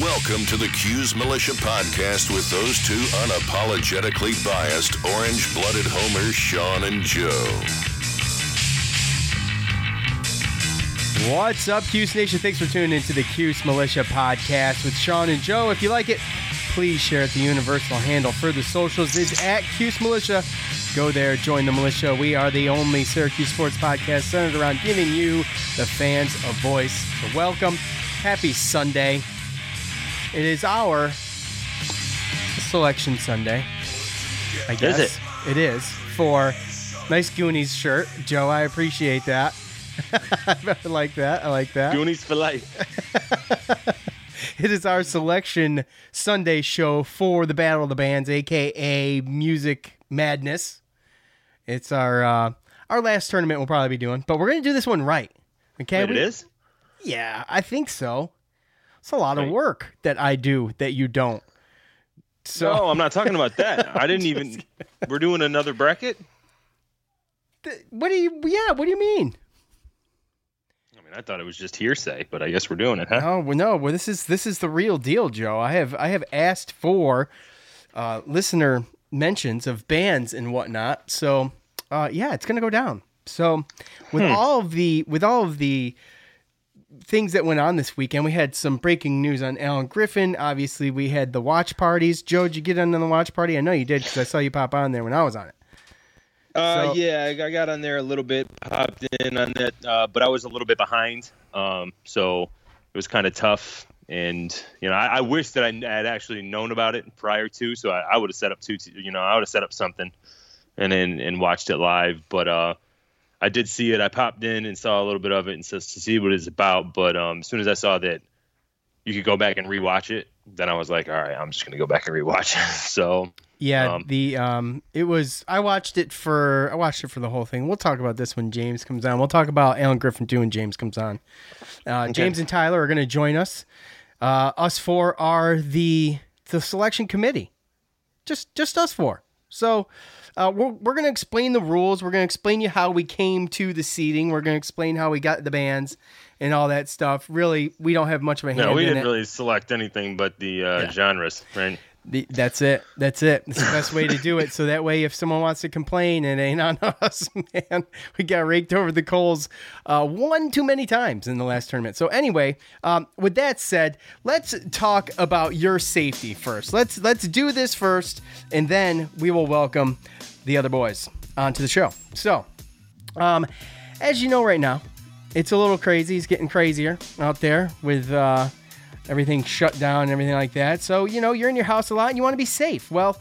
Welcome to the Cuse Militia Podcast with those two unapologetically biased orange-blooded homers, Sean and Joe. What's up, Cuse Nation? Thanks for tuning into the Cuse Militia Podcast with Sean and Joe. If you like it, please share it. The universal handle for the socials is at Cuse Militia. Go there, join the militia. We are the only Syracuse sports podcast centered around giving you, the fans, a voice. So welcome. Happy Sunday. It is our selection Sunday, I guess. Is it? It is. For nice Goonies shirt. Joe, I appreciate that. I like that. I like that. Goonies for life. It is our selection Sunday show for the Battle of the Bands, a.k.a. Music Madness. It's our last tournament we'll probably be doing, but we're going to do this one right. Okay? Wait, it is? Yeah, I think so. It's a lot of work that I do that you don't. So no, I'm not talking about that. I didn't even. We're doing another bracket? What do you mean? I mean, I thought it was just hearsay, but I guess we're doing it, huh? Oh, well, no. Well, this is the real deal, Joe. I have asked for listener mentions of bands and whatnot. So, yeah, it's going to go down. So, with all of the things that went on this weekend, we had some breaking news on Alan Griffin. Obviously, we had the watch parties. Joe, did you get on the watch party? I know you did because I saw you pop on there when I was on it. Yeah, I got on there a little bit, popped in on that, but I was a little bit behind, so it was kind of tough. And you know, I wish that I had actually known about it prior to, so I would have set up something, and then watched it live. But I did see it. I popped in and saw a little bit of it and to see what it's about. But as soon as I saw that you could go back and rewatch it, then I was like, all right, I'm just going to go back and rewatch it. So yeah, I watched it for the whole thing. We'll talk about this when James comes on. We'll talk about Alan Griffin 2 when James comes on. James and Tyler are going to join us. Us four are the selection committee. Just us four. So we're going to explain the rules. We're going to explain you how we came to the seating. We're going to explain how we got the bands and all that stuff. Really, we don't have much of a hand in it. No, we didn't really select anything but the genres, right? That's it. It's the best way to do it. So that way, if someone wants to complain, it ain't on us, man. We got raked over the coals one too many times in the last tournament. So anyway, with that said, let's talk about your safety first. Let's do this first, and then we will welcome the other boys onto the show. So, as you know right now, it's a little crazy. It's getting crazier out there with... everything shut down and everything like that. So, you know, you're in your house a lot and you want to be safe. Well,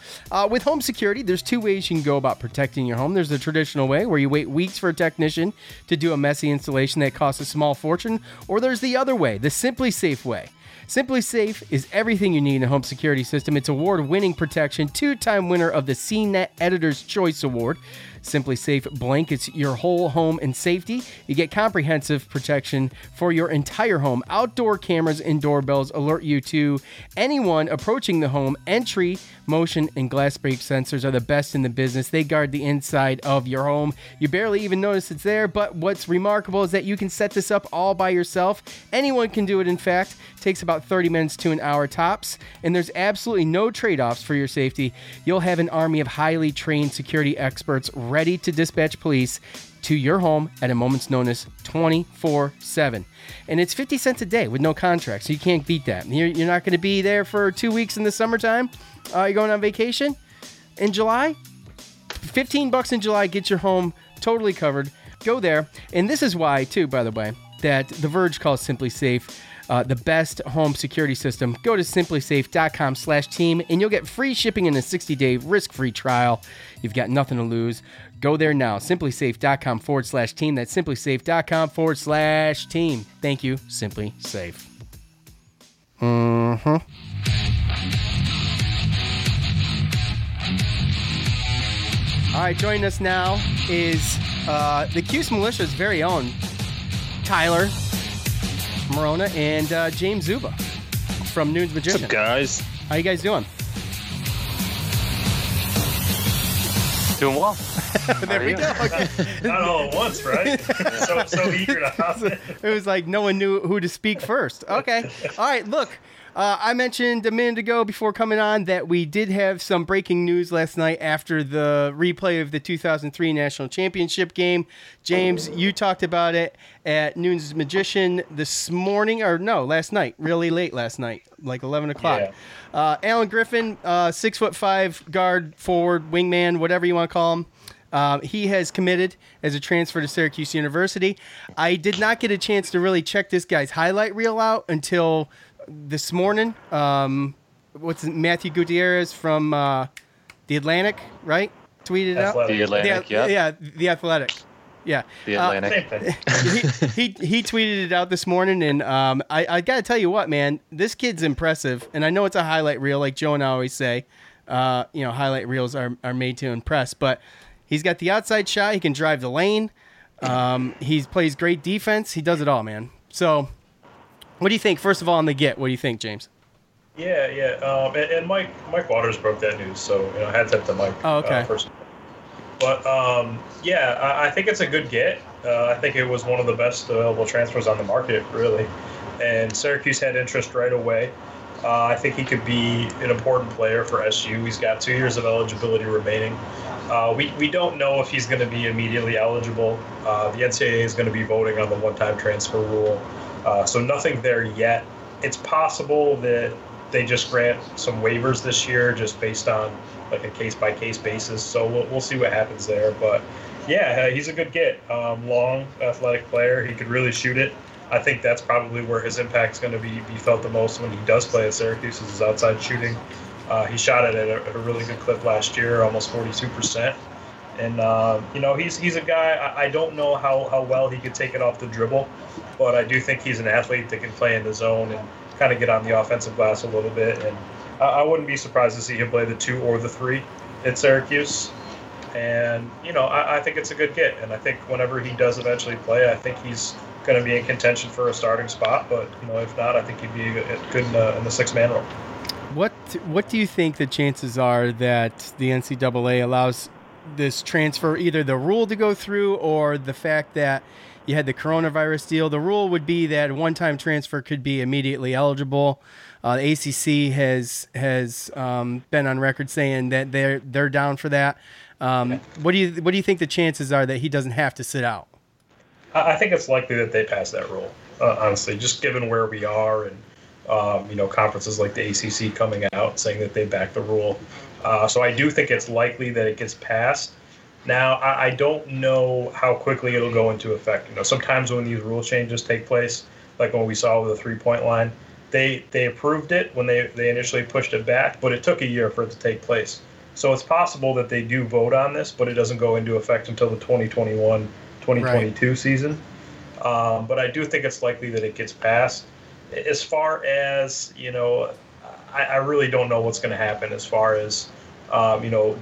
with home security, there's two ways you can go about protecting your home. There's the traditional way where you wait weeks for a technician to do a messy installation that costs a small fortune. Or there's the other way, the SimpliSafe way. SimpliSafe is everything you need in a home security system. It's award-winning protection, two-time winner of the CNET Editor's Choice Award. SimpliSafe blankets your whole home in safety. You get comprehensive protection for your entire home. Outdoor cameras and doorbells alert you to anyone approaching the home. Entry, motion, and glass break sensors are the best in the business. They guard the inside of your home. You barely even notice it's there, but what's remarkable is that you can set this up all by yourself. Anyone can do it, in fact. It takes about 30 minutes to an hour tops, and there's absolutely no trade-offs for your safety. You'll have an army of highly trained security experts ready to dispatch police to your home at a moment's notice 24/7. And it's 50 cents a day with no contract, so you can't beat that. You're not going to be there for 2 weeks in the summertime. You're going on vacation in July. $15 in July gets your home totally covered. Go there. And this is why, too, by the way, that The Verge calls SimpliSafe the best home security system. Go to SimpliSafe.com/team and you'll get free shipping in a 60-day risk-free trial. You've got nothing to lose. Go there now. SimpliSafe.com/team. That's SimpliSafe.com/team. Thank you, SimpliSafe. Mm-hmm. All right, joining us now is the Cuse Militia's very own Tyler Morona and James Zuba from Noons Magician. What's up, guys? How you guys doing? Doing well. There we go. Okay. Not all at once, right? So eager to hop in. It was like no one knew who to speak first. Okay. All right, look. I mentioned a minute ago before coming on that we did have some breaking news last night after the replay of the 2003 National Championship game. James, you talked about it at Noons Magician this morning, or no, last night, really late last night, like 11 o'clock. Yeah. Alan Griffin, 6'5" guard, forward, wingman, whatever you want to call him. He has committed as a transfer to Syracuse University. I did not get a chance to really check this guy's highlight reel out until this morning. Matthew Gutierrez from The Atlantic, right? Tweeted out. The Atlantic, The Athletic. Yeah. The Atlantic. He tweeted it out this morning, and I got to tell you what, man, this kid's impressive, and I know it's a highlight reel, like Joe and I always say. Highlight reels are made to impress, but he's got the outside shot. He can drive the lane. He plays great defense. He does it all, man. So, what do you think? First of all, on the get, what do you think, James? Yeah. And Mike Waters broke that news, so hats up to Mike. Oh, okay. First. But I think it's a good get. I think it was one of the best available transfers on the market, really. And Syracuse had interest right away. I think he could be an important player for SU. He's got 2 years of eligibility remaining. We don't know if he's going to be immediately eligible. The NCAA is going to be voting on the one-time transfer rule. So nothing there yet. It's possible that they just grant some waivers this year just based on like a case-by-case basis. So we'll see what happens there. But, yeah, he's a good get. Long, athletic player. He could really shoot it. I think that's probably where his impact's going to be felt the most when he does play at Syracuse is his outside shooting. He shot it at a really good clip last year, almost 42%. And, he's a guy, I don't know how well he could take it off the dribble, but I do think he's an athlete that can play in the zone and kind of get on the offensive glass a little bit. And I wouldn't be surprised to see him play the 2 or the 3 at Syracuse. And, I think it's a good get. And I think whenever he does eventually play, I think he's going to be in contention for a starting spot. But, if not, I think he'd be good in the 6-man role. What do you think the chances are that the NCAA allows this transfer, either the rule to go through or the fact that you had the coronavirus deal? The rule would be that a one-time transfer could be immediately eligible. ACC has been on record saying that they're down for that. What do you think the chances are that he doesn't have to sit out? I think it's likely that they pass that rule, honestly, just given where we are and conferences like the ACC coming out saying that they back the rule. So I do think it's likely that it gets passed. Now, I don't know how quickly it'll go into effect. Sometimes when these rule changes take place, like when we saw with the three-point line, they approved it when they initially pushed it back, but it took a year for it to take place. So it's possible that they do vote on this, but it doesn't go into effect until the 2021-2022 season. But I do think it's likely that it gets passed. As far as, I really don't know what's going to happen as far as,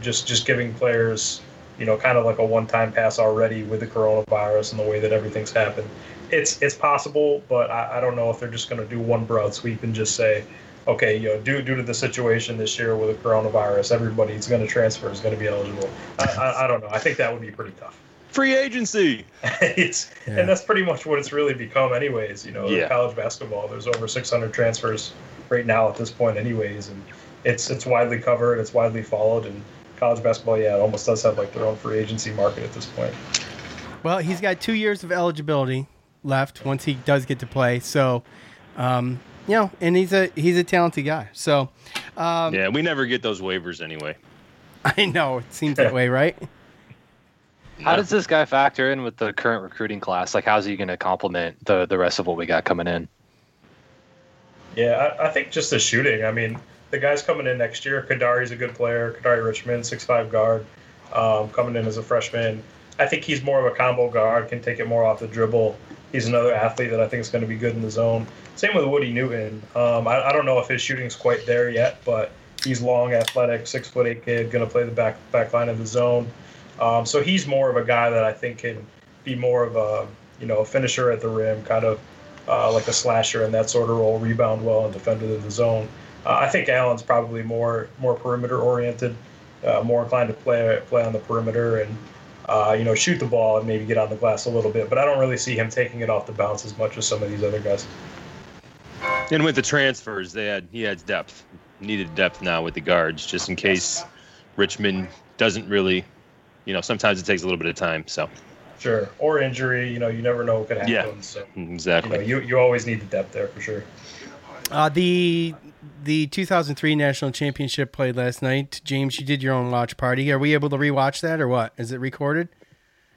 just giving players, kind of like a one-time pass already with the coronavirus and the way that everything's happened. It's possible, but I don't know if they're just going to do one broad sweep and just say, okay, due to the situation this year with the coronavirus, everybody that's going to transfer is going to be eligible. I don't know. I think that would be pretty tough. Free agency. And that's pretty much what it's really become anyways. College basketball, there's over 600 transfers right now at this point anyways, and it's widely covered, it's widely followed, and college basketball, it almost does have like their own free agency market at this point. Well, he's got 2 years of eligibility left once he does get to play, so and he's a talented guy. So we never get those waivers anyway. I know, it seems that way, right? How does this guy factor in with the current recruiting class? Like, how's he going to complement the rest of what we got coming in? Yeah, I think just the shooting. I mean, the guys coming in next year, Kadari's a good player. Kadari Richmond, 6'5" guard, coming in as a freshman. I think he's more of a combo guard, can take it more off the dribble. He's another athlete that I think is going to be good in the zone. Same with Woody Newton. I don't know if his shooting's quite there yet, but he's long, athletic, 6'8" kid, going to play the back line of the zone. So he's more of a guy that I think can be more of a, you know, a finisher at the rim, kind of like a slasher in that sort of role, rebound well and defender to the zone. I think Allen's probably more perimeter oriented, more inclined to play on the perimeter and you know, shoot the ball and maybe get on the glass a little bit. But I don't really see him taking it off the bounce as much as some of these other guys. And with the transfers, he had depth, needed depth now with the guards, just in case Richmond doesn't really. You know, sometimes it takes a little bit of time. So, sure, or injury. You know, you never know what could happen. Yeah, so, exactly. You know, you always need the depth there for sure. The 2003 national championship played last night. James, you did your own watch party. Are we able to rewatch that or what? Is it recorded?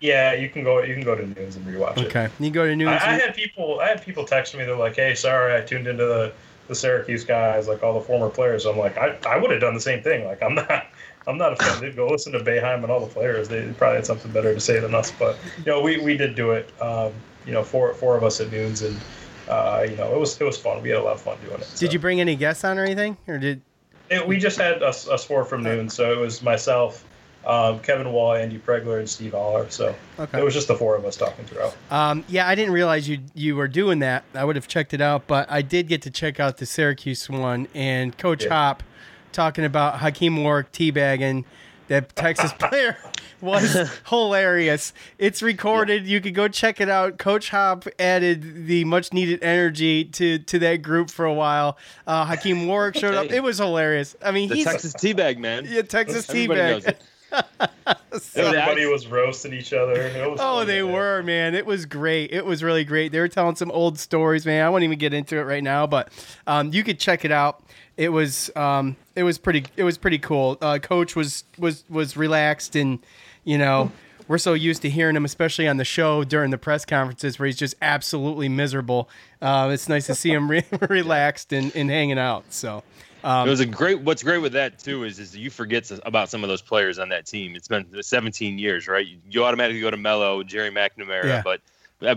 Yeah, you can go to Noons and rewatch it. Okay, you can go to Noons. I had people text me. They're like, "Hey, sorry, I tuned into the Syracuse guys, like all the former players." I'm like, I would have done the same thing. Like, I'm not offended. Go listen to Boeheim and all the players. They probably had something better to say than us. But, you know, we did do it, you know, four of us at Noons. And, you know, it was fun. We had a lot of fun doing it. So. Did you bring any guests on or anything? Or we just had us four from Noons. So it was myself, Kevin Wall, Andy Pregler, and Steve Aller. So It was just the four of us talking throughout. Yeah, I didn't realize you were doing that. I would have checked it out. But I did get to check out the Syracuse one. And Coach Hopp talking about Hakeem Warwick teabagging that Texas player was hilarious. It's recorded. You can go check it out. Coach Hopp added the much needed energy to that group for a while. Hakeem Warwick showed up. It was hilarious. I mean, he's Texas teabag, man. Yeah, Texas teabag. So, everybody was roasting each other. They were, man. It was great. It was really great. They were telling some old stories, man. I won't even get into it right now, but you could check it out. It was pretty cool. Coach was relaxed, and you know, we're so used to hearing him, especially on the show during the press conferences, where he's just absolutely miserable. It's nice to see him relaxed and hanging out. So. It was a great. What's great with that too is you forget about some of those players on that team. It's been 17 years, right? You automatically go to Melo, Jerry McNamara, but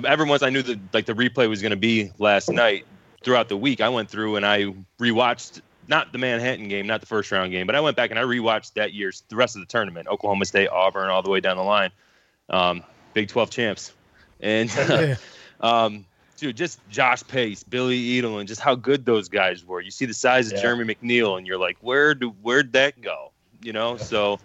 ever once I knew that like the replay was going to be last night. Throughout the week, I went through and I rewatched not the Manhattan game, not the first round game, but I went back and I rewatched that year's the rest of the tournament: Oklahoma State, Auburn, all the way down the line, Big 12 champs, and dude, just Josh Pace, Billy Edel, and just how good those guys were. You see the size of Jeremy McNeil, and you're like, where'd that go? You know, so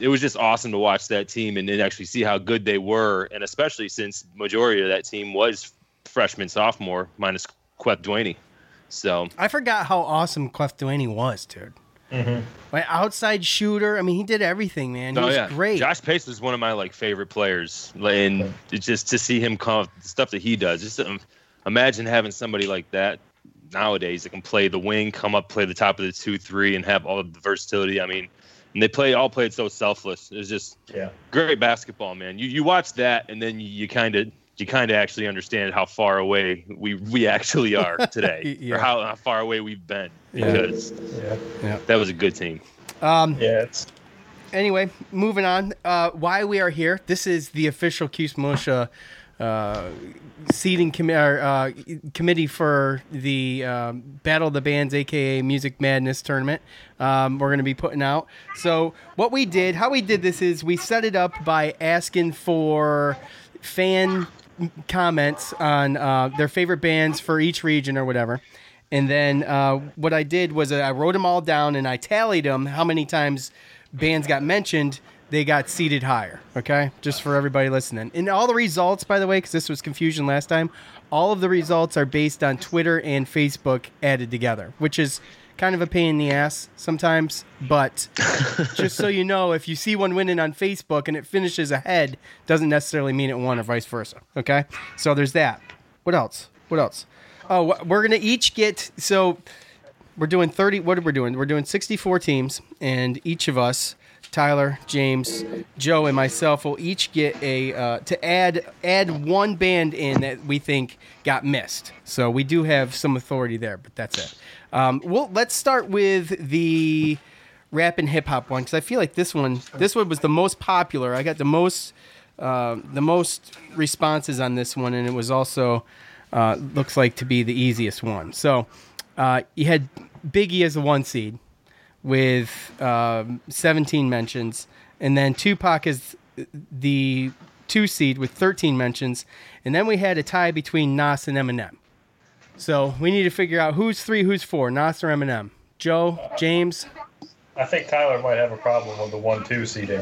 it was just awesome to watch that team and then actually see how good they were, and especially since majority of that team was freshman, sophomore, minus Quef Duaney. So I forgot how awesome Quef Duaney was, dude. Mm-hmm. My outside shooter. I mean, he did everything, man. He was great. Josh Pace was one of my favorite players, and just to see him come the stuff that he does. Just imagine having somebody like that nowadays that can play the wing, come up, play the top of the 2-3, and have all of the versatility. I mean, and they played so selfless. It was just great basketball, man. You watch that, and then you kind of actually understand how far away we actually are today, or how far away we've been, because that was a good team. Anyway, moving on. Why we are here. This is the official Cuse Militia seating committee for the Battle of the Bands, aka Music Madness tournament. We're going to be putting out. So what we did, how we did this is we set it up by asking for fan comments on their favorite bands for each region or whatever. And then what I did was I wrote them all down and I tallied them how many times bands got mentioned, they got seated higher. Okay, just for everybody listening. And all the results, by the way, because this was confusion last time, all of the results are based on Twitter and Facebook added together, which is kind of a pain in the ass sometimes, but just so you know, if you see one winning on Facebook and it finishes ahead, doesn't necessarily mean it won or vice versa. Okay, so there's that. What else? Oh, we're gonna each get, so we're doing 30. What are we doing? We're doing 64 teams, and each of us Tyler, James, Joe, and myself will each get a to add one band in that we think got missed. So we do have some authority there, but that's it. Let's start with the rap and hip hop one because I feel like this one was the most popular. I got the most responses on this one, and it was also looks like to be the easiest one. So you had Biggie as the one seed with 17 mentions, and then Tupac is the two seed with 13 mentions, and then we had a tie between Nas and Eminem. So we need to figure out who's three, who's four, Nas or Eminem. Joe, James? I think Tyler might have a problem with the 1-2 seeding.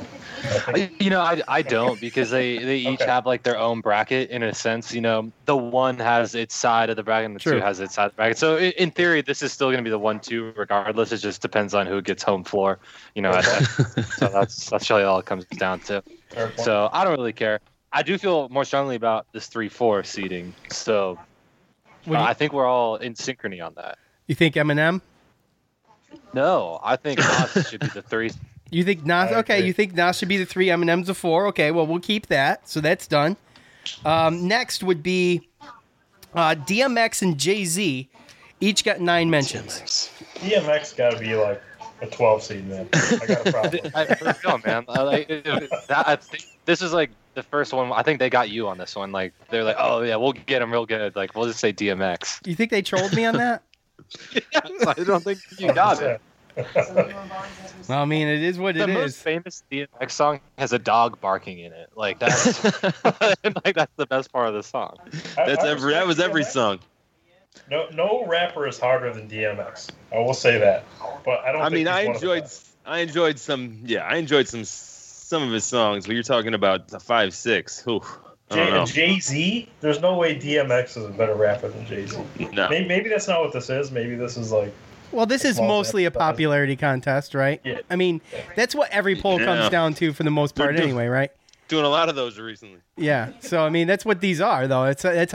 I don't because they each have like their own bracket in a sense. You know, the one has its side of the bracket and the two has its side of the bracket. So in theory, this is still going to be the 1-2 regardless. It just depends on who gets home floor. You know, so that's really all it comes down to. So I don't really care. I do feel more strongly about this 3-4 seeding. So I think we're all in synchrony on that. You think Eminem? No, I think Nas should be the three. You think Nas? Okay, you think Nas should be the three, Eminem's the four. Okay, well, we'll keep that. So that's done. Next would be DMX and Jay-Z. Each got 9 mentions. DMX got to be like a 12 seed, man. I got a problem. Man. This is like the first one. I think they got you on this one. Like they're like, oh yeah, we'll get him real good. Like we'll just say DMX. You think they trolled me on that? I don't think you got it. Well, I mean, it is what it is. The most famous DMX song has a dog barking in it. Like that's, like that's the best part of the song. That was every song. No rapper is harder than DMX. I will say that. But I don't. I enjoyed some of his songs. But you're talking about 5, 6. Ooh. Jay-Z? There's no way DMX is a better rapper than Jay-Z. No. Maybe that's not what this is. Maybe this is like... Well, this is mostly a popularity contest, right? Yeah. I mean, that's what every poll comes down to for the most part anyway, right? Doing a lot of those recently. Yeah. So, I mean, that's what these are, though. That's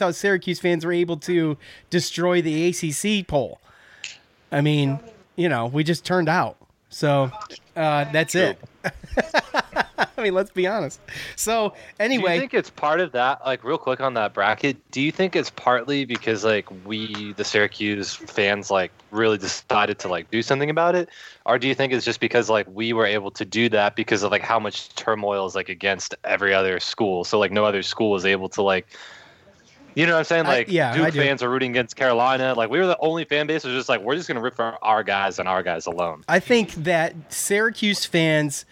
how Syracuse fans were able to destroy the ACC poll. I mean, you know, we just turned out. So, that's it. I mean, let's be honest. So, anyway. Do you think it's part of that, like, real quick on that bracket, do you think it's partly because, like, we, the Syracuse fans, like, really decided to, like, do something about it? Or do you think it's just because, like, we were able to do that because of, like, how much turmoil is, like, against every other school? So, like, no other school is able to, like... You know what I'm saying? Like, Duke fans are rooting against Carolina. Like, we were the only fan base that was just like, we're just going to rip for our guys and our guys alone. I think that Syracuse fans,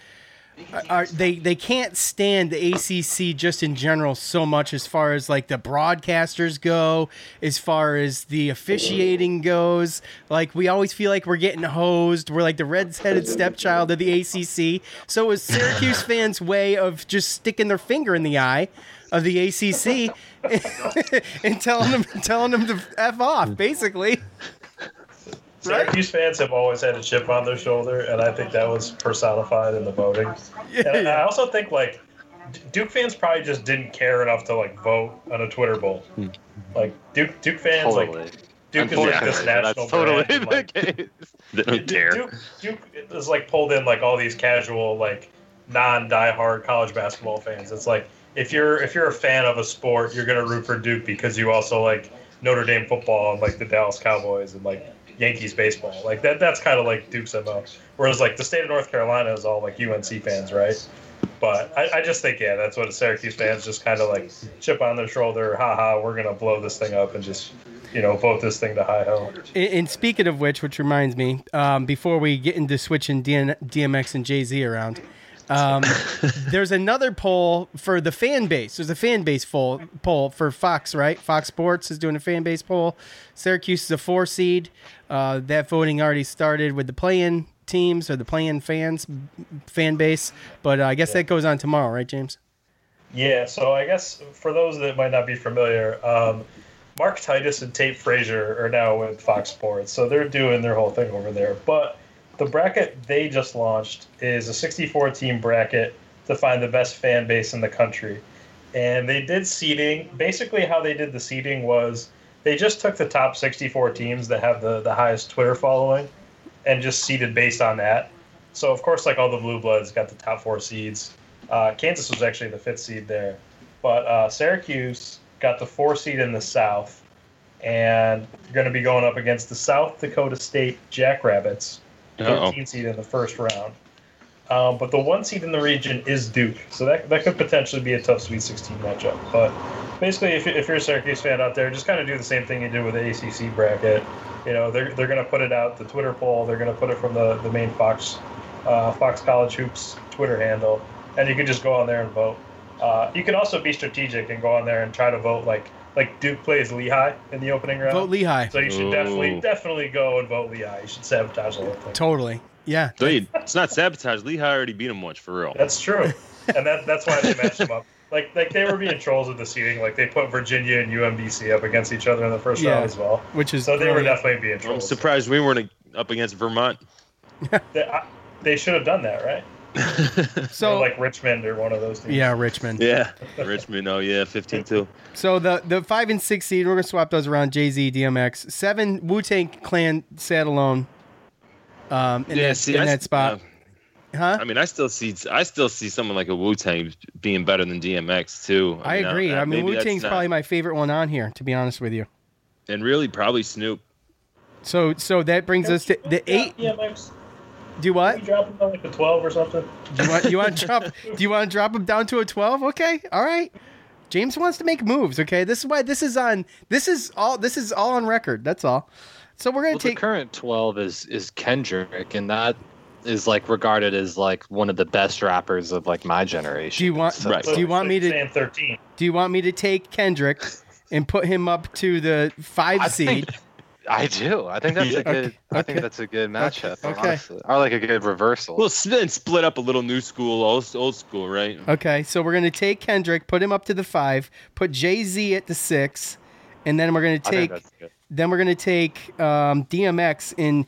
they can't stand the ACC just in general so much as far as, like, the broadcasters go, as far as the officiating goes. Like, we always feel like we're getting hosed. We're like the red-headed stepchild of the ACC. So it was Syracuse fans' way of just sticking their finger in the eye of the ACC and telling them to F off, basically. Syracuse fans have always had a chip on their shoulder, and I think that was personified in the voting. And I also think, like, Duke fans probably just didn't care enough to, like, vote on a Twitter poll. Like, Duke fans, totally. Like, Duke is like this national brand. Totally like, the case. They don't care. Duke is, like, pulled in, like, all these casual, like, non-diehard college basketball fans. It's like, If you're a fan of a sport, you're gonna root for Duke because you also like Notre Dame football and like the Dallas Cowboys and like Yankees baseball. Like that's kind of like Duke's MO. Whereas like the state of North Carolina is all like UNC fans, right? But I just think that's what Syracuse fans just kind of like chip on their shoulder. Ha ha, we're gonna blow this thing up and just vote this thing to high ho. And speaking of which reminds me, before we get into switching DMX and Jay-Z around. There's another poll for the fan base. There's a fan base poll for Fox, right? Fox Sports is doing a fan base poll. Syracuse is a 4 seed. That voting already started with the play-in teams or the play-in fan base. But I guess that goes on tomorrow, right, James? Yeah, so I guess for those that might not be familiar, Mark Titus and Tate Frazier are now with Fox Sports. So they're doing their whole thing over there. But the bracket they just launched is a 64-team bracket to find the best fan base in the country. And they did seeding. Basically how they did the seeding was they just took the top 64 teams that have the highest Twitter following and just seeded based on that. So, of course, like all the Blue Bloods got the top four seeds. Kansas was actually the fifth seed there. But Syracuse got the 4 seed in the South. And they're going to be going up against the South Dakota State Jackrabbits, 13 seed in the first round. But the 1 seed in the region is Duke. So that could potentially be a tough Sweet 16 matchup. But basically, if you're a Syracuse fan out there, just kind of do the same thing you did with the ACC bracket. You know, they're going to put it out, the Twitter poll. They're going to put it from the main Fox College Hoops Twitter handle, and you can just go on there and vote. You can also be strategic and go on there and try to vote like Duke plays Lehigh in the opening round. Vote Lehigh. So you should definitely go and vote Lehigh. You should sabotage the whole thing. Totally. Yeah. Dude, it's not sabotage. Lehigh already beat them once, for real. That's true. And that's why they matched them up. Like they were being trolls with the seeding. Like they put Virginia and UMBC up against each other in the first round as well. Which is so they were definitely being trolls. I'm surprised we weren't up against Vermont. They should have done that, right? So, or like Richmond or one of those teams. Yeah, Richmond. Yeah, Richmond. Oh yeah, 15-2. So the 5 and 6 seed, we're gonna swap those around. Jay-Z, DMX, 7 Wu-Tang Clan sat alone. In that spot. Huh? I mean, I still see someone like a Wu-Tang being better than DMX too. I mean, agree. I mean, Wu-Tang's probably my favorite one on here, to be honest with you. And really, probably Snoop. So that brings us to the 8. DMX. Do what? Can we drop him down like a 12 or something? Do you want to drop him down to a 12? Okay, all right. James wants to make moves. Okay, this is why this is all on record. That's all. So we're gonna take the current 12 is Kendrick, and that is like regarded as like one of the best rappers of like my generation. Do you want me to take Kendrick and put him up to the 5 seed? I do. I think that's a good. Okay. I think that's a good matchup. Okay. Honestly. Or like a good reversal. Well, then split up a little new school, old school, right? Okay, so we're gonna take Kendrick, put him up to the 5, put Jay-Z at the 6, and then we're gonna take. Then we're gonna take DMX, and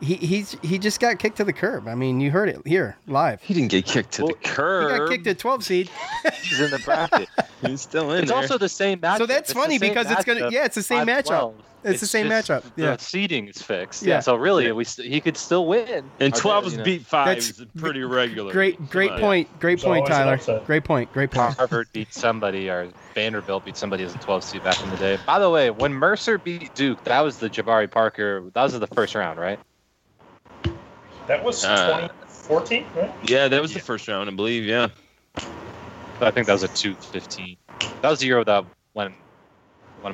he just got kicked to the curb. I mean, you heard it here live. He didn't get kicked to the curb. He got kicked at 12 seed. He's in the bracket. He's still in. It's also the same matchup. So that's funny because it's gonna. Yeah, it's the same matchup. It's the same matchup. Yeah, the seeding is fixed. Yeah. So really, he could still win. And 12's beat 5's pretty regular. Great point, Tyler. Great point. Harvard beat somebody, or Vanderbilt beat somebody as a 12 seed back in the day. By the way, when Mercer beat Duke, that was the Jabari Parker. That was the first round, right? That was 2014, right? Yeah, that was the first round, I believe. Yeah. I think that was a 2-15. That was the year that when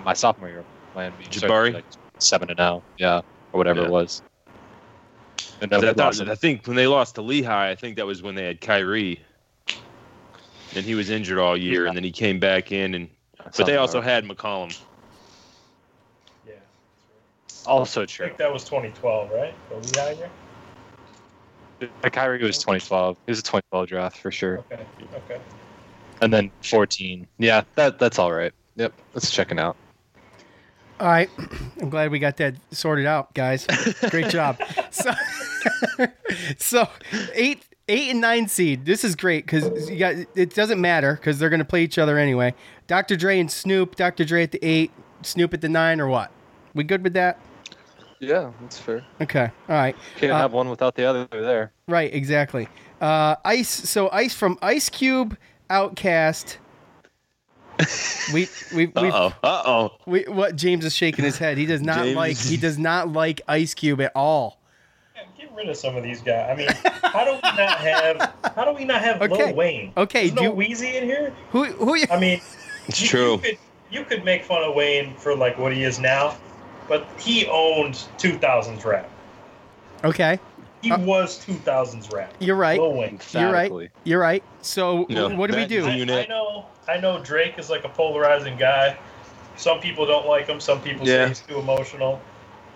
my sophomore year. Jabari, like 7-0, or whatever it was. And I think when they lost to Lehigh, I think that was when they had Kyrie, and he was injured all year, and then he came back in, but they also had McCollum. Yeah, that's right. Also true. I think that was 2012, right? The Lehigh year. The Kyrie was 2012. It was a 2012 draft for sure. Okay. And then 14. Yeah, that's all right. Yep, let's check it out. All right, I'm glad we got that sorted out, guys. Great job. So 8 and 9 seed. This is great because it doesn't matter because they're going to play each other anyway. Dr. Dre and Snoop. Dr. Dre at the 8, Snoop at the 9, or what? We good with that? Yeah, that's fair. Okay, all right. Can't have one without the other there. Right, exactly. Ice. So Ice from Ice Cube, Outkast. What James is shaking his head. He does not like Ice Cube at all. Yeah, get rid of some of these guys. I mean, how do we not have Lil Wayne? Okay, there's no Weezy in here. Who? I mean, it's true. You could make fun of Wayne for like what he is now, but he owned 2000s rap. Okay. He was 2000s rap. You're right. Lil Wayne. You're right. So what do we do? I know Drake is like a polarizing guy. Some people don't like him. Some people say he's too emotional.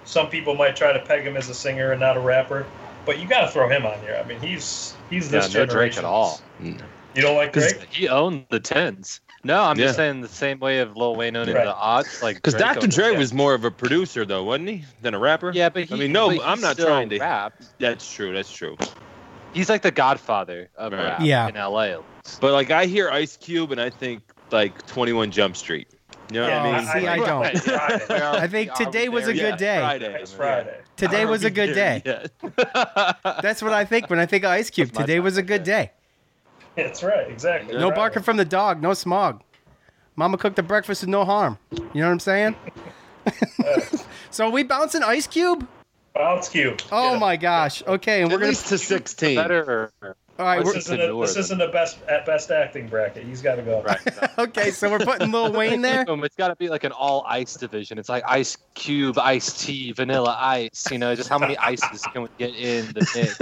Some people might try to peg him as a singer and not a rapper. But you got to throw him on here. I mean, he's this generation's. No Drake at all. You don't like Drake? He owned the 10s. No, I'm just saying the same way of Lil Wayne owning the odds. Because Dr. Dre was more of a producer, though, wasn't he, than a rapper? Yeah, but I'm not trying to rap. That's true. He's like the godfather of rap in L.A. But, I hear Ice Cube, and I think, 21 Jump Street. No, I mean, I don't. I think today was a good day. Friday. Today was a good day. That's what I think when I think of Ice Cube. Today was a good day. That's right. Exactly. No barking from the dog. No smog. Mama cooked the breakfast with no harm. You know what I'm saying? So are we bouncing Ice Cube? Bounce Cube. Oh, my gosh. Okay. And we're going to 16. Better. All right, this isn't the best acting bracket. He's got to go. Right. Okay, so we're putting Lil Wayne there. It's got to be like an all ice division. It's like Ice Cube, Ice Tea, Vanilla Ice. You know, just how many ices can we get in the mix?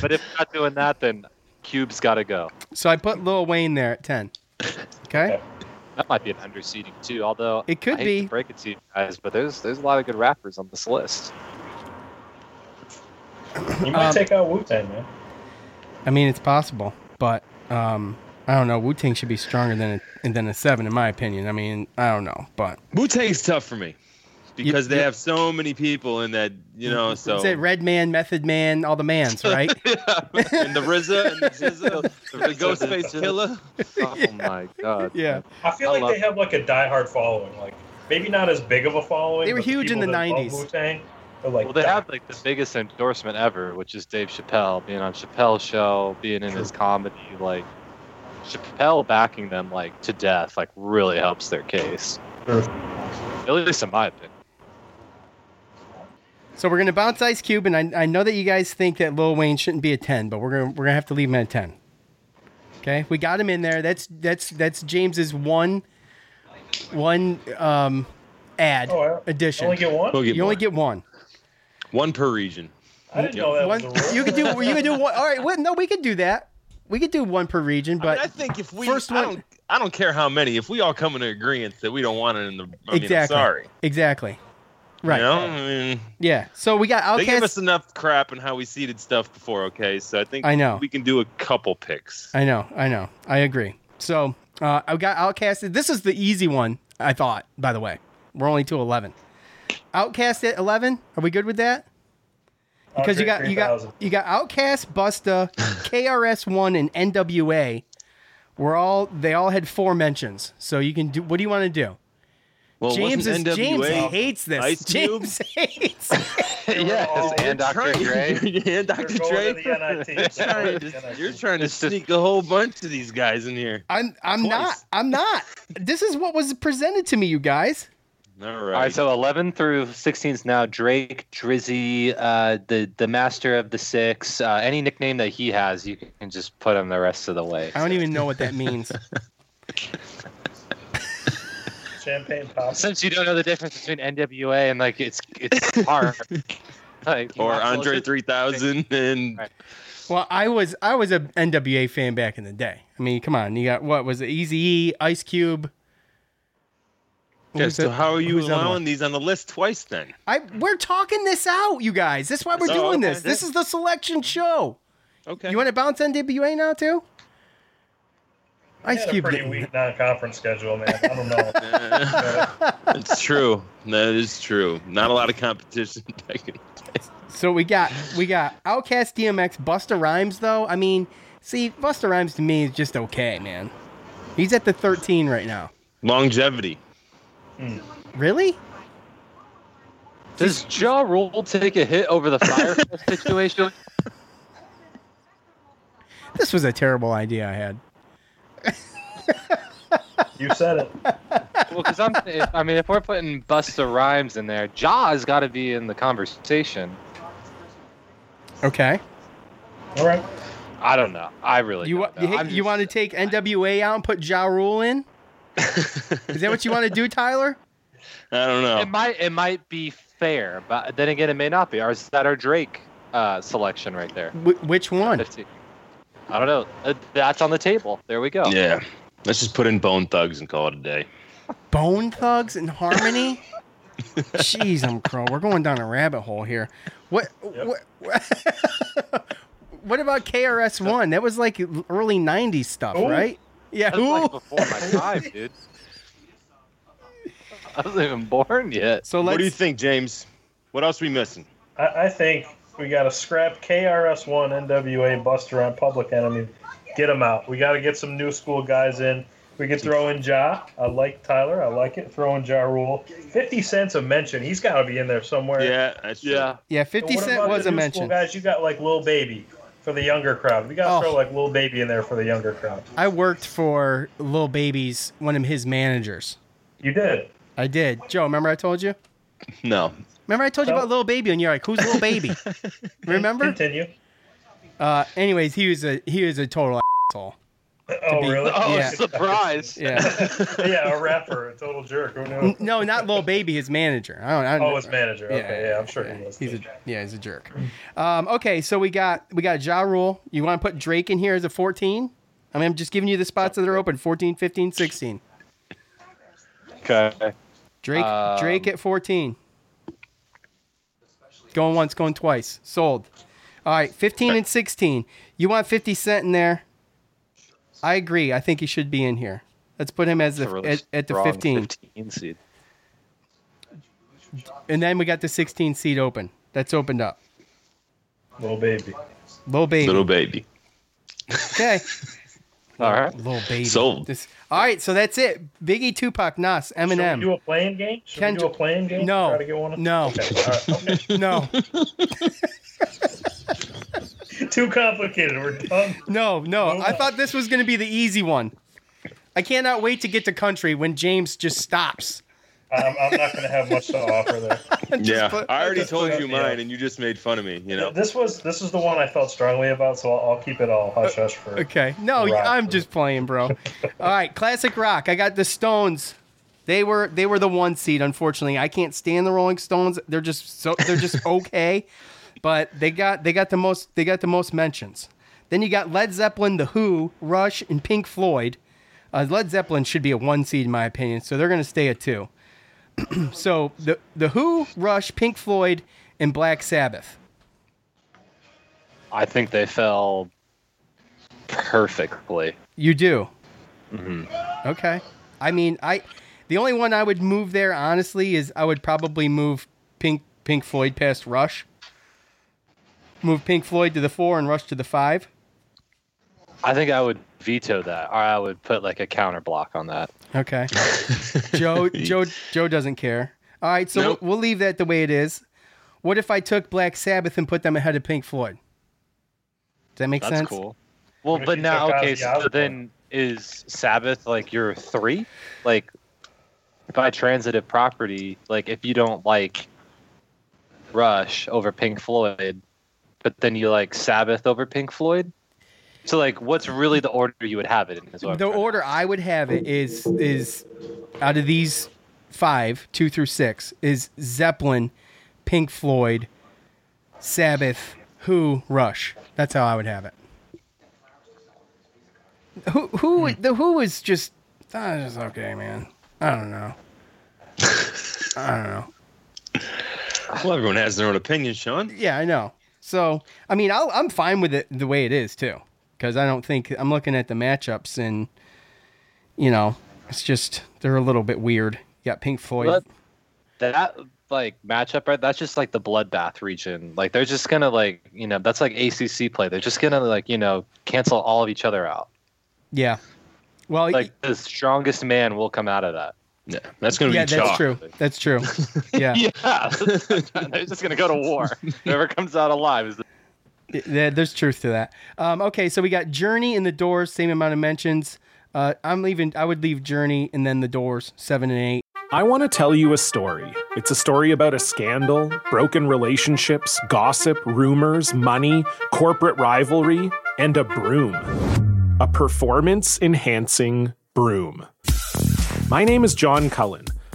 But if we're not doing that, then Cube's got to go. So I put Lil Wayne there at 10. Okay. That might be an underseeding too. Although it could be. To break it to you guys, but there's a lot of good rappers on this list. You might take out Wu-Tang, man. I mean, it's possible, but I don't know. Wu-Tang should be stronger than a 7, in my opinion. I mean, I don't know, but Wu-Tang's tough for me because they have so many people in that, you know. So it's Red Man, Method Man, all the mans, right? And the RZA, and the Jizza, the Ghostface Killer. Oh my God! Yeah, I feel like they have like a diehard following, like maybe not as big of a following. They were huge in the '90s. Wu-Tang. Like they have like the biggest endorsement ever, which is Dave Chappelle being on Chappelle's show, being in his comedy. Like Chappelle backing them like to death, like really helps their case. Sure. At least in my opinion. So we're gonna bounce Ice Cube, and I know that you guys think that Lil Wayne shouldn't be a 10, but we're gonna have to leave him at a 10. Okay, we got him in there. That's James's one add addition. You only get one. One per region. I didn't know that was the rule. You could do one. All right. Well, no, we could do that. We could do one per region. But I think if we first one, I don't care how many. If we all come into agreement that we don't want it in the, exactly. Exactly. Right. You know? I mean, yeah. So we got Outkast. They gave us enough crap on how we seeded stuff before. Okay. So I think we can do a couple picks. I know. I agree. So I got Outkast. This is the easy one. I thought. By the way, we're only to 11. Outkast at 11. Are we good with that? Because you got Outkast, Busta, KRS-One, and NWA. They all had 4 mentions. So you can do. What do you want to do? Well, James hates this. Ice James Cube? Hates. Yes, and Dr. Dre. And Dr. Dre. You're trying to sneak a whole bunch of these guys in here. I'm not. This is what was presented to me, you guys. All right, so 11 through 16 is now Drake, Drizzy, the master of the six. Any nickname that he has, you can just put him the rest of the way. I don't even know what that means. Champagne pop. Since you don't know the difference between NWA and like it's hard. Like, or Andre 3000 and. Right. Well, I was a NWA fan back in the day. I mean, come on, you got what was it? Eazy-E, Ice Cube. Yeah, so how are you allowing these on the list twice then? We're talking this out, you guys. That's why we're doing this. This is the selection show. Okay. You want to bounce NWA now too? Ice Cube. Had a pretty weak non-conference schedule, man. I don't know. It's true. That is true. Not a lot of competition. So we got Outkast, DMX, Busta Rhymes though. I mean, see, Busta Rhymes to me is just okay, man. He's at the 13 right now. Longevity. Mm. Really? Does Ja Rule take a hit over the fire situation? This was a terrible idea I had. You said it. Well, because if we're putting Busta Rhymes in there, Ja's got to be in the conversation. Okay. All right. I don't know. I really don't know. You want to take NWA out and put Ja Rule in? Is that what you want to do, Tyler? I don't know. It might be fair, but then again, it may not be. Or is that our Drake selection right there? Which one? 50. I don't know. That's on the table. There we go. Yeah. Let's just put in Bone Thugs and call it a day. Bone Thugs and Harmony? Jeez, we're going down a rabbit hole here. What? What about KRS-One? That was like early 90s stuff, right? Yeah, that was like before my time, dude. I wasn't even born yet. So what do you think, James? What else are we missing? I think we got to scrap KRS-One, NWA, Busta Rhymes, Public Enemy. Get them out. We got to get some new school guys in. We could throw in Ja. I like Tyler. I like it. Throw in Ja Rule. 50 Cent's a mention. He's got to be in there somewhere. Yeah, that's true. Yeah, 50 Cent was a mention. Guys, you got like Lil Baby for the younger crowd. We got to throw like Lil Baby in there for the younger crowd. I worked for Lil Baby's, one of his managers. You did? I did. Joe, remember I told you? No. Remember I told you about Lil Baby, and you're like, who's Lil Baby? Remember? Continue. Anyways, he was a total asshole. Oh, really? Oh, yeah. Surprise. Yeah. Yeah, a rapper, a total jerk. Who knows? No, not Lil Baby, his manager. I don't know. His manager. Yeah, okay, yeah, I'm sure he was. He's a jerk. Okay, so we got Ja Rule. You want to put Drake in here as a 14? I mean, I'm just giving you the spots that are open, 14, 15, 16. Okay. Drake at 14. Going once, going twice. Sold. All right, 15 and 16. You want 50 Cent in there? I agree. I think he should be in here. Let's put him as at the 15 seed. And then we got the 16 seed open. That's opened up. Little baby. Okay. All right. Little baby. Sold. All right. So that's it. Biggie, Tupac, Nas, Eminem. Should we do a playing game? No. Try to get one? No. Okay. All right. Okay. No. Too complicated. We're done. No. I thought this was going to be the easy one. I cannot wait to get to country when James just stops. I'm not going to have much to offer there. I already told you mine, and you just made fun of me. You know, this is the one I felt strongly about, so I'll keep it all hush hush for. Okay. No, I'm just playing, bro. All right, classic rock. I got the Stones. They were the one seed. Unfortunately, I can't stand the Rolling Stones. They're just okay. But they got the most mentions. Then you got Led Zeppelin, The Who, Rush, and Pink Floyd. Led Zeppelin should be a one seed in my opinion, so they're going to stay at 2. So the Who, Rush, Pink Floyd, and Black Sabbath. I think they fell perfectly. You do? Mm-hmm. Okay. I mean, the only one I would move there honestly is I would probably move Pink Floyd past Rush. Move Pink Floyd to the 4 and Rush to the 5. I think I would veto that, or I would put like a counter block on that. Okay. Joe doesn't care. All right, so nope. We'll leave that the way it is. What if I took Black Sabbath and put them ahead of Pink Floyd? Does that make sense? That's cool. Well, but now, okay, so then is Sabbath like your 3? Like, by transitive property, like if you don't like Rush over Pink Floyd, but then you like Sabbath over Pink Floyd? So like what's really the order you would have it in? The order I would have it is out of these 5, 2 through 6, is Zeppelin, Pink Floyd, Sabbath, Who, Rush. That's how I would have it. The Who is just okay, man. I don't know. Well, everyone has their own opinion, Sean. Yeah, I know. So, I mean, I'm fine with it the way it is, too, because I don't think I'm looking at the matchups and, you know, it's just they're a little bit weird. You got Pink Floyd. But that, like, matchup, right? That's just, like, the bloodbath region. Like, they're just going to, like, you know, that's like ACC play. They're just going to, like, you know, cancel all of each other out. Yeah. Well, like, the strongest man will come out of that. Yeah, that's going to be chalk. That's true. Yeah. Yeah. They're just going to go to war. Whoever comes out alive is there's truth to that. Okay, so we got Journey and The Doors, same amount of mentions. I would leave Journey and then The Doors, 7 and 8. I want to tell you a story. It's a story about a scandal, broken relationships, gossip, rumors, money, corporate rivalry, and a broom. A performance-enhancing broom. My name is John Cullen.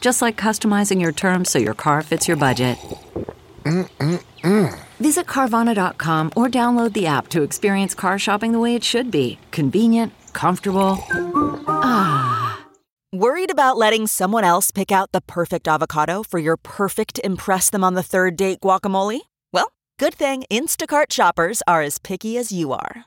Just like customizing your terms so your car fits your budget. Visit Carvana.com or download the app to experience car shopping the way it should be. Convenient, comfortable. Ah. Worried about letting someone else pick out the perfect avocado for your perfect impress-them-on-the-third-date guacamole? Well, good thing Instacart shoppers are as picky as you are.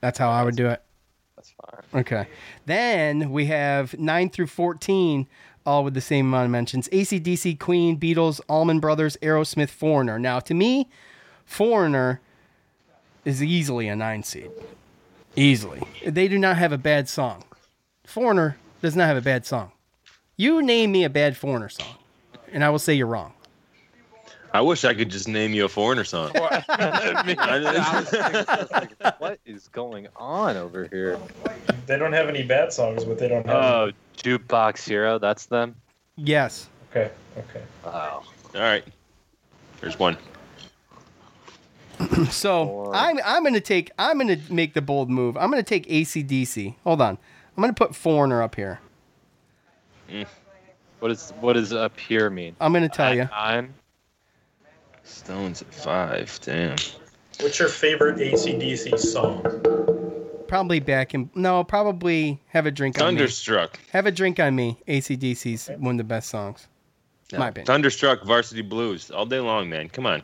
That's how I would do it. That's fine. Okay. Then we have 9 through 14, all with the same amount of mentions. AC/DC, Queen, Beatles, Allman Brothers, Aerosmith, Foreigner. Now, to me, Foreigner is easily a 9 seed. Easily. They do not have a bad song. Foreigner does not have a bad song. You name me a bad Foreigner song, and I will say you're wrong. I wish I could just name you a Foreigner song. What is going on over here? They don't have any bad songs, but they don't have... Oh, Jukebox Hero, that's them? Yes. Okay. Wow. All right. There's one. So I'm gonna make the bold move. I'm gonna take AC/DC. Hold on. I'm gonna put Foreigner up here. Mm. What does up here mean? I'm gonna tell you. I'm Stones at 5. Damn. What's your favorite AC/DC song? Probably Have a Drink on Me. Thunderstruck. Have a Drink on Me. AC/DC's one of the best songs. No. My opinion. Thunderstruck, Varsity Blues, all day long, man. Come on.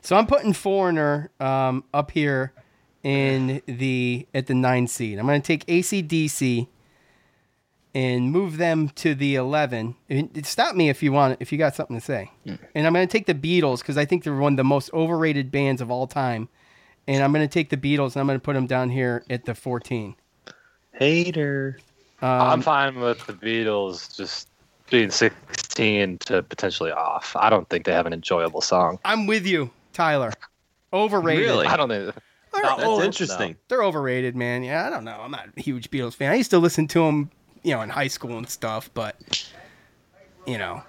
So I'm putting Foreigner up here at the 9 seed. I'm going to take AC/DC and move them to the 11. Stop me if you want, if you got something to say. And I'm going to take the Beatles because I think they're one of the most overrated bands of all time. And I'm going to take the Beatles and I'm going to put them down here at the 14. Hater. I'm fine with the Beatles just being 16 to potentially off. I don't think they have an enjoyable song. I'm with you, Tyler. Overrated. Really? I don't know. That's interesting. They're overrated, man. Yeah, I don't know. I'm not a huge Beatles fan. I used to listen to them, in high school and stuff, but,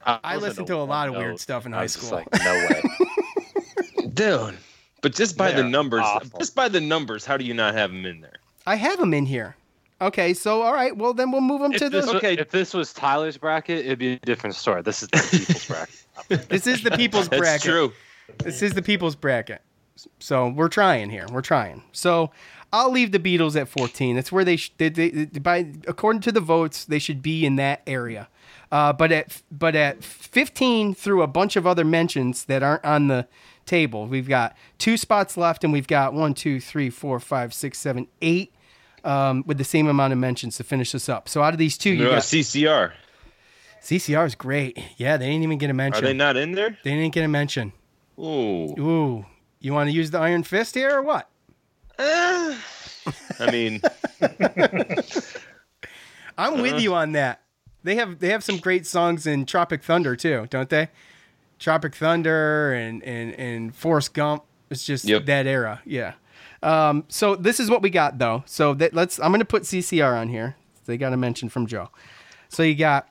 I listened to a lot of weird stuff in high school. Like, no way. Dude, but just by the numbers, how do you not have them in there? I have them in here. Okay, so all right, well then we'll move them to this. Okay, if this was Tyler's bracket, it'd be a different story. This is the people's bracket. This is the people's bracket. That's true. This is the people's bracket. So we're trying here. We're trying. So I'll leave the Beatles at 14. That's where they according to the votes they should be in that area. But at 15 through a bunch of other mentions that aren't on the table, we've got 2 spots left, and we've got 1, 2, 3, 4, 5, 6, 7, 8. With the same amount of mentions to finish this up. So out of these two, you got CCR. CCR is great. Yeah, they didn't even get a mention. Are they not in there? They didn't get a mention. Ooh. You want to use the iron fist here or what? I mean, I'm with you on that. They have some great songs in Tropic Thunder too, don't they? Tropic Thunder and Forrest Gump. It's just that era. Yeah. So this is what we got though. So I'm going to put CCR on here. They got a mention from Joe. So you got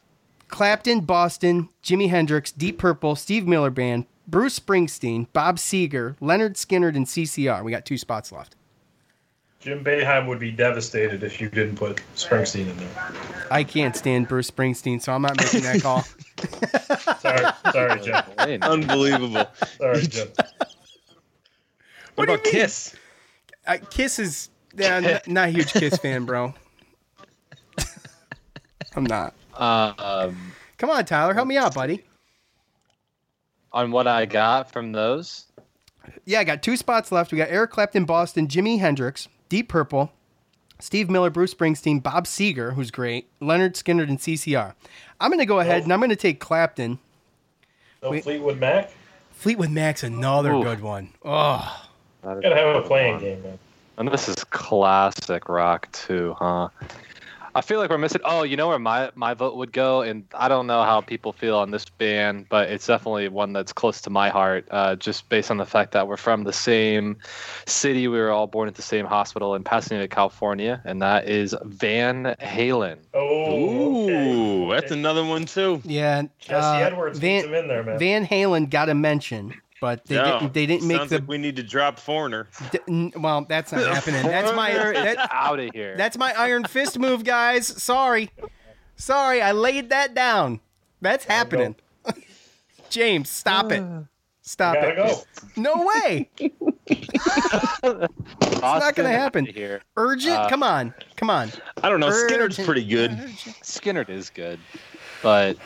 Clapton, Boston, Jimi Hendrix, Deep Purple, Steve Miller Band, Bruce Springsteen, Bob Seger, Leonard Skinner, and CCR. We got 2 spots left. Jim Boeheim would be devastated if you didn't put Springsteen in there. I can't stand Bruce Springsteen, so I'm not making that call. Sorry, Jim. Unbelievable. Sorry, Jim. What about Kiss? Kiss is... Yeah, not a huge Kiss fan, bro. I'm not. Come on, Tyler. Help me out, buddy. On what I got from those? Yeah, I got 2 spots left. We got Eric Clapton, Boston, Jimi Hendrix, Deep Purple, Steve Miller, Bruce Springsteen, Bob Seger, who's great, Leonard Skinner, and CCR. I'm going to go ahead and I'm going to take Clapton. No Fleetwood Mac? Fleetwood Mac's another good one. Oh, gotta have a playing game, man. And this is classic rock too, huh? I feel like we're missing. Oh, you know where my vote would go, and I don't know how people feel on this band, but it's definitely one that's close to my heart, just based on the fact that we're from the same city. We were all born at the same hospital in Pasadena, California, and that is Van Halen. Oh, okay. Ooh, that's another one too. Yeah, Jesse Edwards puts him in there, man. Van Halen got a mention. But they didn't make the. Like we need to drop Foreigner. Well, that's not happening. That's my out of here. That's my iron fist move, guys. Sorry, I laid that down. That's happening. James, stop it. Stop it. Go. No way. It's not going to happen. Here. Urgent? Come on. I don't know. Urgent. Skinner's pretty good. Urgent. Skinner is good, but.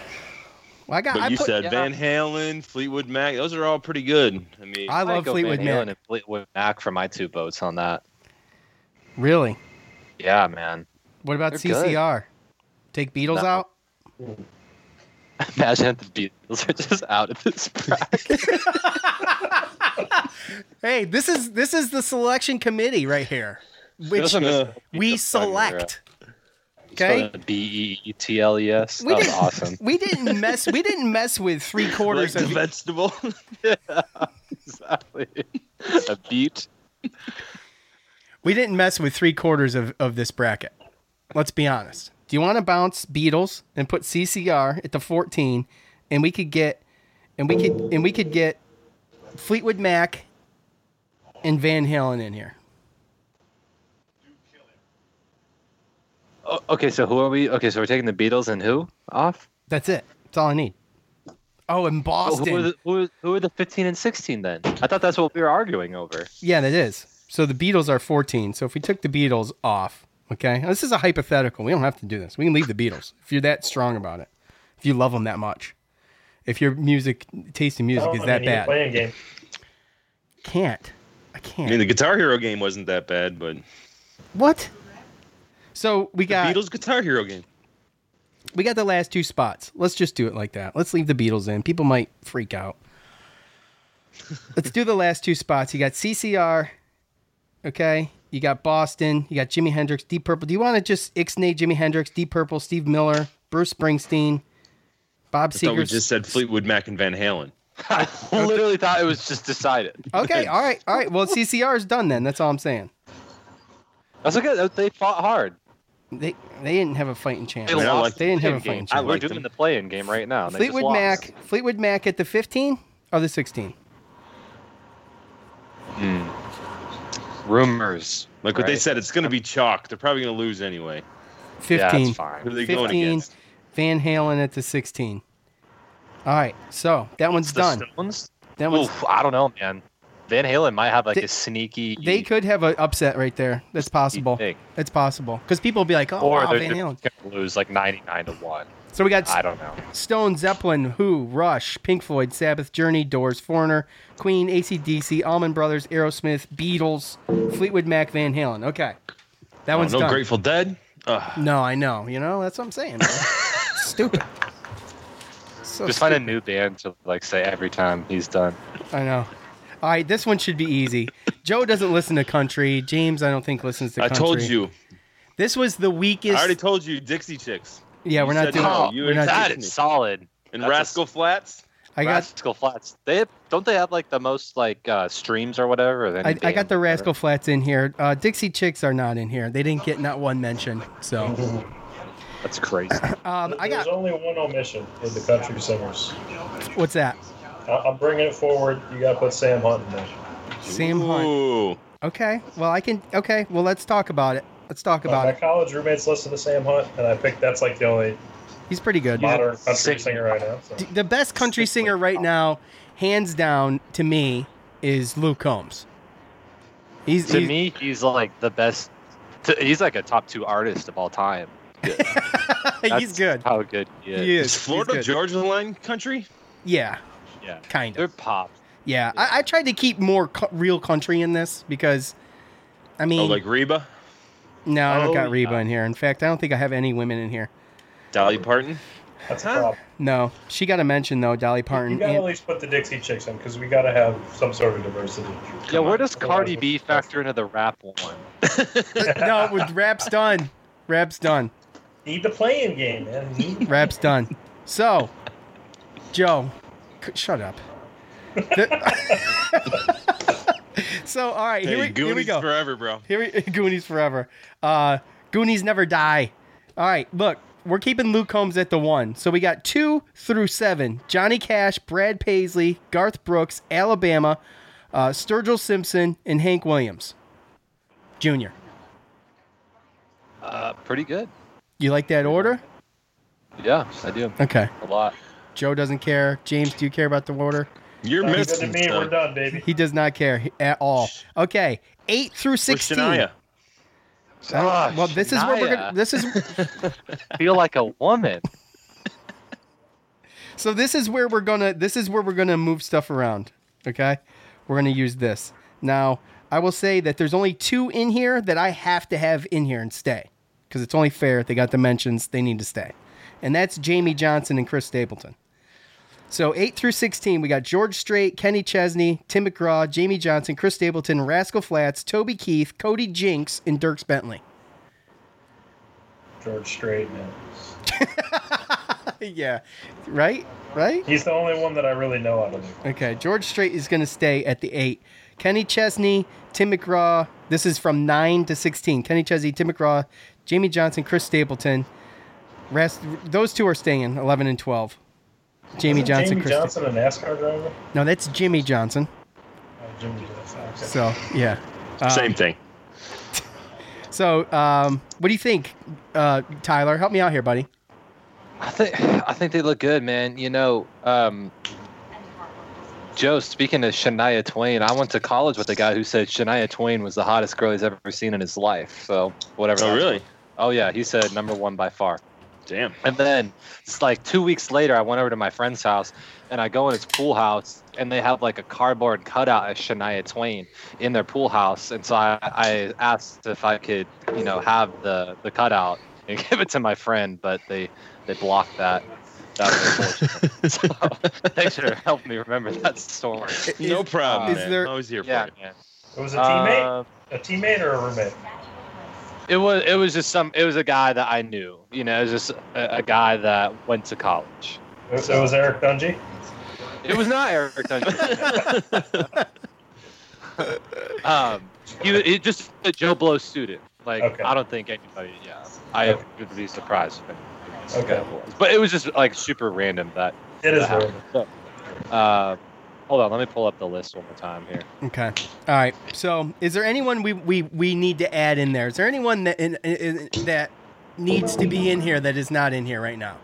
Well, I said Van Halen, Fleetwood Mac. Those are all pretty good. I mean, I love Fleetwood Mac. Halen and Fleetwood Mac for my 2 votes on that. Really? Yeah, man. What about CCR? Good. Take Beatles out? Imagine if the Beatles are just out of this bracket. Hey, this is the selection committee right here, which we select. Okay. Beetles. That was awesome. We didn't mess with 3/4 like of the vegetable. Yeah, exactly. A beet. We didn't mess with 3/4 of this bracket. Let's be honest. Do you want to bounce Beatles and put CCR at the 14, and we could get Fleetwood Mac and Van Halen in here? Okay, so who are we? Okay, so we're taking the Beatles and who off? That's it. That's all I need. Oh, and Boston. Who are the 15 and 16 then? I thought that's what we were arguing over. Yeah, that is. So the Beatles are 14. So if we took the Beatles off, okay? Now, this is a hypothetical. We don't have to do this. We can leave the Beatles if you're that strong about it. If you love them that much. If your music, taste in music is that bad. Playing game. I can't. I mean, the Guitar Hero game wasn't that bad, but... What? So we got... The Beatles Guitar Hero game. We got the last two spots. Let's just do it like that. Let's leave the Beatles in. People might freak out. Let's do the last two spots. You got CCR... Okay, you got Boston, you got Jimi Hendrix, Deep Purple. Do you want to just ixnay Jimi Hendrix, Deep Purple, Steve Miller, Bruce Springsteen, Bob Seger? I thought we just said Fleetwood Mac and Van Halen. I literally thought it was just decided. Okay, all right. Well, CCR is done then. That's all I'm saying. That's okay. They fought hard. They didn't have a fighting chance. They didn't have a fighting chance. We're doing the play-in game right now. Fleetwood Mac at the 15 or the 16? Rumors. Like what they said, it's going to be chalk. They're probably going to lose anyway. 15. Yeah, that's fine. Who are they 15, going against? Van Halen at the 16. All right, so that one's done. I don't know, man. Van Halen might have a sneaky... They could have an upset right there. That's possible. It's possible. Because people will be like, Van Halen. They're going to lose 99-1. So we got... I don't know. Stone, Zeppelin, Who, Rush, Pink Floyd, Sabbath, Journey, Doors, Foreigner, Queen, AC/DC, Allman Brothers, Aerosmith, Beatles, Fleetwood Mac, Van Halen. Okay. That one's done. No Grateful Dead? Ugh. No, I know. You know, that's what I'm saying. Stupid. So just find a new band to say every time he's done. I know. All right, this one should be easy. Joe doesn't listen to country. James, I don't think, listens to country. I told you. This was the weakest. I already told you, Dixie Chicks. Yeah, we're not doing it. That is solid. And Rascal Flats? Rascal Flats. Don't they have the most streams or whatever? I got the Rascal Flats in here. Dixie Chicks are not in here. They didn't get not one mention. So that's crazy. There's only one omission in the country singers. What's that? I'm bringing it forward. You got to put Sam Hunt in there. Sam Hunt. Okay. Well, I can. Okay. Well, let's talk about it. My college roommates listen to Sam Hunt, and I picked that's the only. He's pretty good. Modern country singer right now. So. The best country singer right now, hands down to me, is Luke Combs. He's the best. He's a top two artist of all time. Yeah. He's good. How good he is. Is Florida Georgia line country? Yeah. Yeah. Kind of. They're pop. Yeah. Yeah. I tried to keep more real country in this because, I mean. Oh, like Reba? No, I don't got Reba in here. In fact, I don't think I have any women in here. Dolly Parton? That's a problem. No. She got a mention, though, Dolly Parton. You got to at least put the Dixie Chicks in, because we got to have some sort of diversity. Yeah, where does Cardi B factor into the rap one? No, rap's done. Rap's done. Need the playing game, man. Rap's done. So, Joe, shut up. So, all right, here we go. Goonies forever, bro. Goonies forever. Goonies never die. All right, look, we're keeping Luke Combs at the 1. So we got 2 through 7. Johnny Cash, Brad Paisley, Garth Brooks, Alabama, Sturgill Simpson, and Hank Williams Jr. Pretty good. You like that order? Yeah, I do. Okay. A lot. Joe doesn't care. James, do you care about the order? You're missing me. We're done, baby. He does not care at all. Okay, 8 through 16. Well, this Shania. Is where we're gonna. This is feel like a woman. So this is where we're gonna. This is where we're gonna move stuff around. Okay, we're gonna use this now. I will say that there's only 2 in here that I have to have in here and stay because it's only fair. They got the mentions. They need to stay, and that's Jamie Johnson and Chris Stapleton. So 8 through 16, we got George Strait, Kenny Chesney, Tim McGraw, Jamie Johnson, Chris Stapleton, Rascal Flatts, Toby Keith, Cody Jinks, and Dierks Bentley. George Strait, man. Yeah, right? He's the only one that I really know out of there. Okay, George Strait is going to stay at the 8. Kenny Chesney, Tim McGraw. This is from 9 to 16. Kenny Chesney, Tim McGraw, Jamie Johnson, Chris Stapleton. Rest. Those two are staying, 11 and 12. Jamie Johnson, a NASCAR driver? No, that's Jimmy Johnson. Jimmy Johnson. Okay. So, yeah. Same thing. So, what do you think, Tyler? Help me out here, buddy. I think they look good, man. You know, Joe, speaking of Shania Twain, I went to college with a guy who said Shania Twain was the hottest girl he's ever seen in his life. So, whatever. Oh, really? Oh, yeah. He said #1 by far. Damn. And then it's like 2 weeks later, I went over to my friend's house, and I go in his pool house, and they have like a cardboard cutout of Shania Twain in their pool house. And so I asked if I could, you know, have the cutout and give it to my friend, but they blocked that. That was unfortunate. So they should have helped me remember that story. No problem. I was here for it. It was a teammate? A teammate or a roommate? It was just a guy that I knew, you know, it was just a guy that went to college. So it was Eric Dungy? It was not Eric Dungy. He just a Joe Blow student. Like, okay. I don't think anybody, I would be surprised if okay. But it was just like super random that. It is random. So, hold on, let me pull up the list one more time here. Okay. All right. So, is there anyone we need to add in there? Is there anyone that needs to be in here that is not in here right now?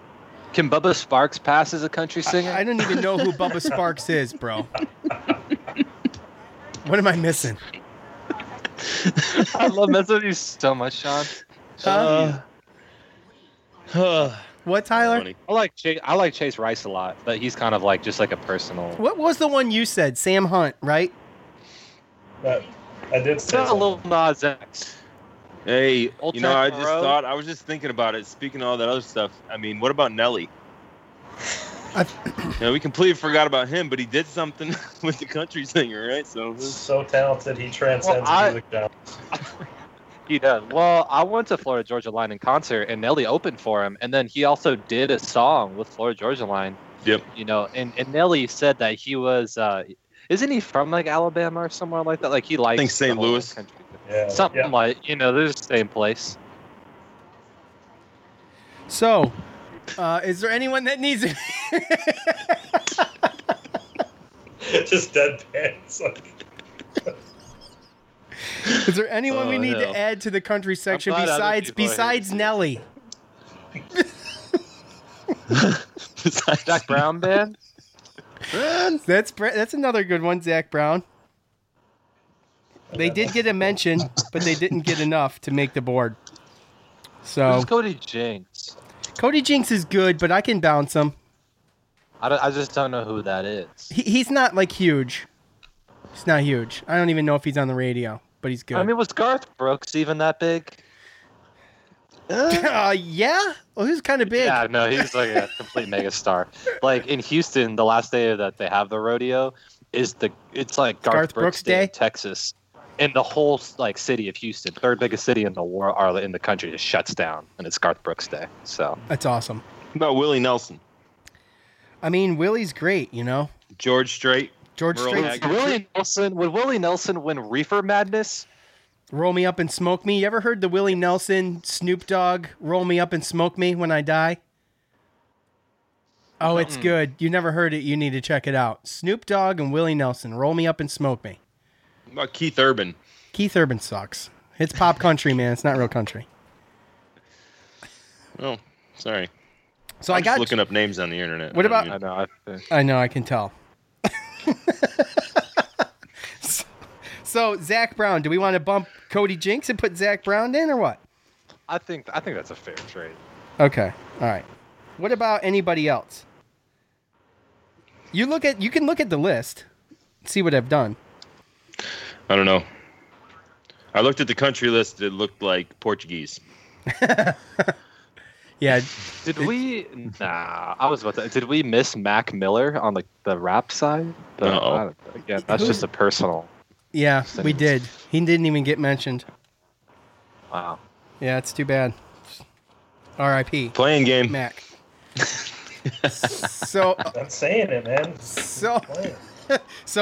Can Bubba Sparks pass as a country singer? I don't even know who Bubba Sparks is, bro. What am I missing? I love messing with you so much, Sean. What, Tyler? Funny. I like Chase Rice a lot, but he's kind of like just like a personal. What was the one you said? Sam Hunt, right? I did say that. A little Nas X. Hey, Old, you know, I just thought, I was just thinking about it. Speaking of all that other stuff, I mean, what about Nelly? You know, we completely forgot about him, but he did something with the country singer, right? So he's so talented, he transcends music now. He does. Well, I went to Florida Georgia Line in concert, and Nelly opened for him, and then he also did a song with Florida Georgia Line. Yep. You know, and Nelly said that he was, isn't he from like Alabama or somewhere like that? Like he likes, I think, St. Louis, country. Yeah, something like, you know, they're the same place. So, is there anyone that needs it? Just deadpan. Is there anyone we need to add to the country section besides Nelly? Zach Brown band? That's another good one, Zach Brown. They did get a mention, but they didn't get enough to make the board. So who's Cody Jinks? Cody Jinks is good, but I can bounce him. I just don't know who that is. He's not like huge. He's not huge. I don't even know if he's on the radio, but he's good. I mean, was Garth Brooks even that big? Yeah. Well, he was kind of big. Yeah, no, he's like a complete megastar. Like in Houston, the last day that they have the rodeo is it's like Garth Brooks Day in Texas. And the whole like city of Houston, third biggest city in the world, or in the country, just shuts down, and it's Garth Brooks Day. So that's awesome. No, Willie Nelson. I mean, Willie's great, you know. George Strait. George Strait. Willie Nelson. Would Willie Nelson win Reefer Madness? Roll me up and smoke me. You ever heard the Willie Nelson, Snoop Dogg, roll me up and smoke me when I die? Oh, it's good. You never heard it. You need to check it out. Snoop Dogg and Willie Nelson, roll me up and smoke me. What about Keith Urban? Keith Urban sucks. It's pop country, man. It's not real country. Oh, sorry. So I'm just looking up names on the internet. What about? I know. I can tell. So Zach Brown. Do we want to bump Cody Jinks and put Zach Brown in, or what? I think that's a fair trade. Okay. All right. What about anybody else? You can look at the list, see what I've done. I don't know. I looked at the country list. It looked like Portuguese. Yeah. Did we? Nah. I was about to. Did we miss Mac Miller on the rap side? No. Yeah, that's just a personal. Yeah, thing. We did. He didn't even get mentioned. Wow. Yeah, it's too bad. R.I.P. Playing game. Mac. So I'm saying it, man. So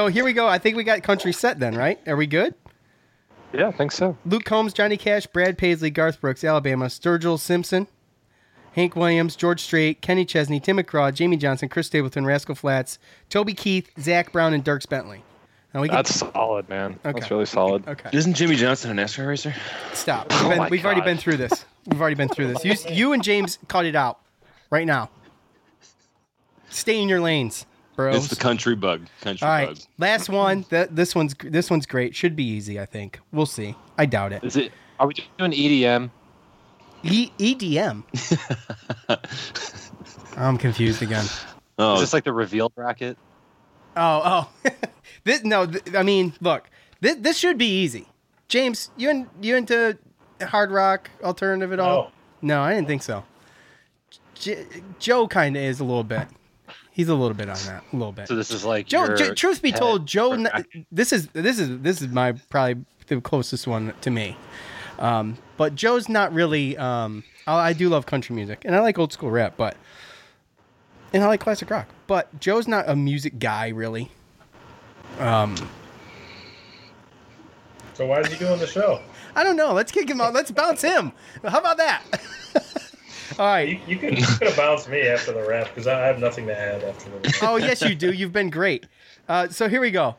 here we go. I think we got country set then, right? Are we good? Yeah, I think so. Luke Combs, Johnny Cash, Brad Paisley, Garth Brooks, Alabama, Sturgill Simpson, Hank Williams, George Strait, Kenny Chesney, Tim McGraw, Jamie Johnson, Chris Stapleton, Rascal Flatts, Toby Keith, Zach Brown, and Dierks Bentley. Now we get... That's solid, man. Okay. That's really solid. Okay. Isn't Jimmy Johnson a NASCAR racer? Stop. We've already been through this. You and James cut it out right now. Stay in your lanes, bros. It's the country bug. All right. Last one. This one's great. Should be easy, I think. We'll see. I doubt it. Is it? Are we doing EDM? EDM. I'm confused again. Oh. Is this like the reveal bracket? Oh. This should be easy. James, you into hard rock alternative at all? No, I didn't think so. Joe kind of is a little bit. He's a little bit on that, a little bit. So this is like Joe. Truth be told, Joe. This is my probably the closest one to me. But Joe's not really. I do love country music, and I like old school rap, and I like classic rock. But Joe's not a music guy, really. So why is he doing the show? I don't know. Let's kick him out. Let's bounce him. How about that? All right. You could have bounced me after the rap because I have nothing to add after the rap. Oh, yes, you do. You've been great. So here we go.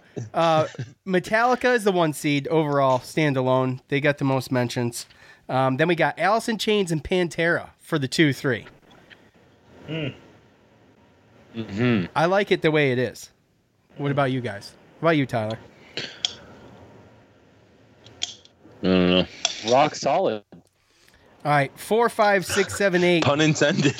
Metallica is the 1 seed overall, standalone. They got the most mentions. Then we got Alice in Chains and Pantera for the 2-3. Mm-hmm. I like it the way it is. What about you guys? What about you, Tyler? I don't know. Rock solid. All right, 4, 5, 6, 7, 8. Pun intended.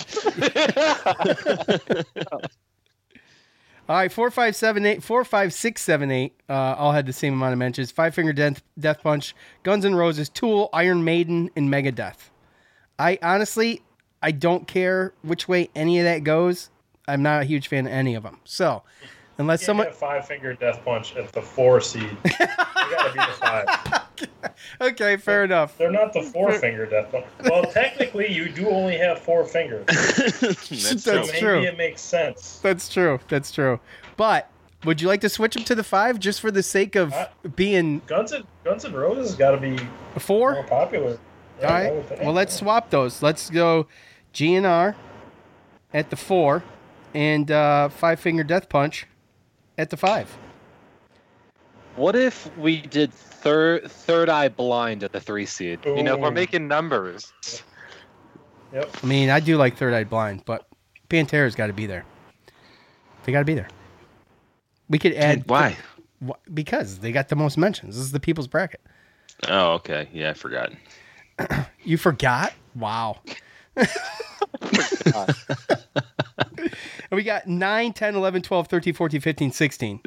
All right, 4, 5, 7, 8. 4, 5, 6, 7, 8. All had the same amount of mentions. Five Finger Death Punch, Guns N' Roses, Tool, Iron Maiden, and Megadeth. I honestly don't care which way any of that goes. I'm not a huge fan of any of them. So, unless someone get Five Finger Death Punch at the 4 seed, you gotta be the 5. Okay, fair enough. They're not the 4-finger death punch. Well, technically, you do only have 4 fingers. That's true. Maybe it makes sense. That's true. But would you like to switch them to the 5 just for the sake of being Guns and Roses? Got to be 4 more popular. Yeah, all right. Well, let's swap those. Let's go GNR at the 4 and Five-Finger Death Punch at the 5. What if we did Third Eye Blind at the 3 seed? Ooh. You know, we're making numbers. Yep. I mean, I do like Third Eye Blind, but Pantera's got to be there. They got to be there. We could add... Why? Because they got the most mentions. This is the people's bracket. Oh, okay. Yeah, I forgot. You forgot? Wow. And we got 9, 10, 11, 12, 13, 14, 15, 16.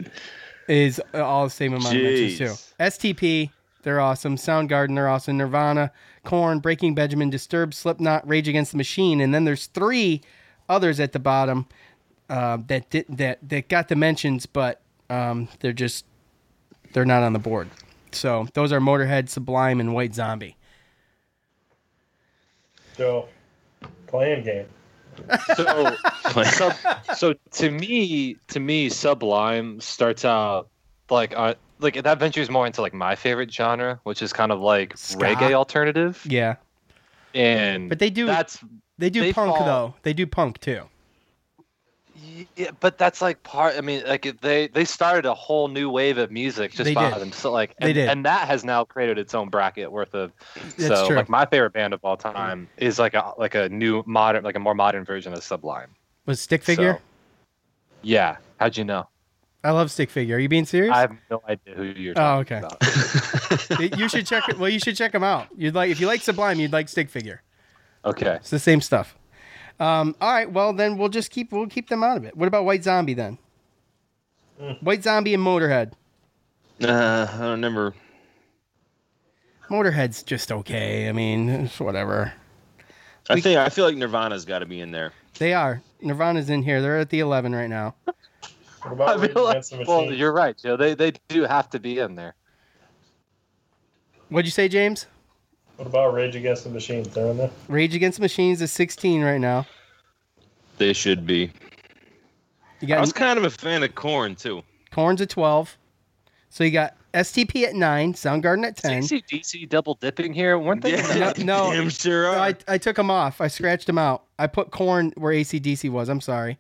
Is all the same amount of mentions, too. STP, they're awesome. Soundgarden, they're awesome. Nirvana, Korn, Breaking Benjamin, Disturbed, Slipknot, Rage Against the Machine. And then there's 3 others at the bottom that got the mentions, but they're not on the board. So those are Motorhead, Sublime, and White Zombie. So, playing game. So to me, Sublime starts out like that ventures more into like my favorite genre, which is kind of like ska, reggae alternative. Yeah, but they do punk though. They do punk too. Yeah, but that's like part. I mean, like they started a whole new wave of music just by them. So like, and that has now created its own bracket worth of. So like, my favorite band of all time is like a new modern, like a more modern version of Sublime. Was Stick Figure? So, yeah. How'd you know? I love Stick Figure. Are you being serious? I have no idea who you're talking about. Oh, okay. You should check. Well, you should check them out. If you like Sublime, you'd like Stick Figure. Okay. It's the same stuff. All right, well then we'll keep them out of it. What about White Zombie then? White Zombie and Motorhead. I don't remember. Motorhead's just okay. I mean, it's whatever. I feel like Nirvana's got to be in there. They are. Nirvana's in here. They're at the 11 right now. What about you're right, Joe. They do have to be in there. What'd you say, James? What about Rage Against the Machine? They're in there. Rage Against the Machines is 16 right now. They should be. I was kind of a fan of Korn, too. Korn's at 12. So you got STP at 9, Soundgarden at 10. CCDC double dipping here? Weren't they? Yeah, no, damn sure are. I took them off. I scratched them out. I put Korn where AC/DC was. I'm sorry.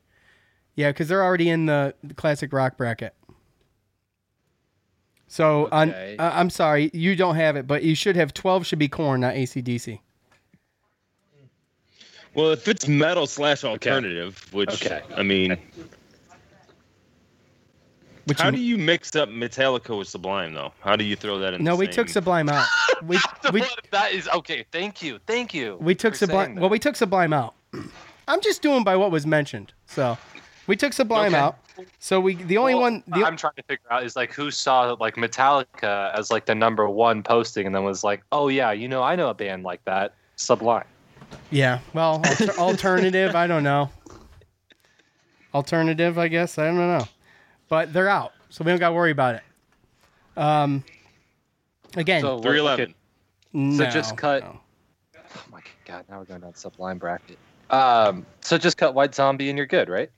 Yeah, because they're already in the classic rock bracket. So okay. I'm sorry, you don't have it, but you should have 12 should be Korn, not AC/DC. Well, if it's metal / alternative, which, okay. I mean, which how do you mix up Metallica with Sublime, though? How do you throw that in? No, we took Sublime out. That is okay. Thank you. We took Sublime. Well, we took Sublime out. I'm just doing by what was mentioned. So we took Sublime out. So I'm trying to figure out is like who saw like Metallica as like the number one posting and then was like, oh yeah, you know, I know a band like that, Sublime. Yeah, well, alternative, I don't know. Alternative, I guess, I don't know. But they're out, so we don't got to worry about it. Again, so 311. So just cut. Oh my God, now we're going down to Sublime bracket. So just cut White Zombie and you're good, right?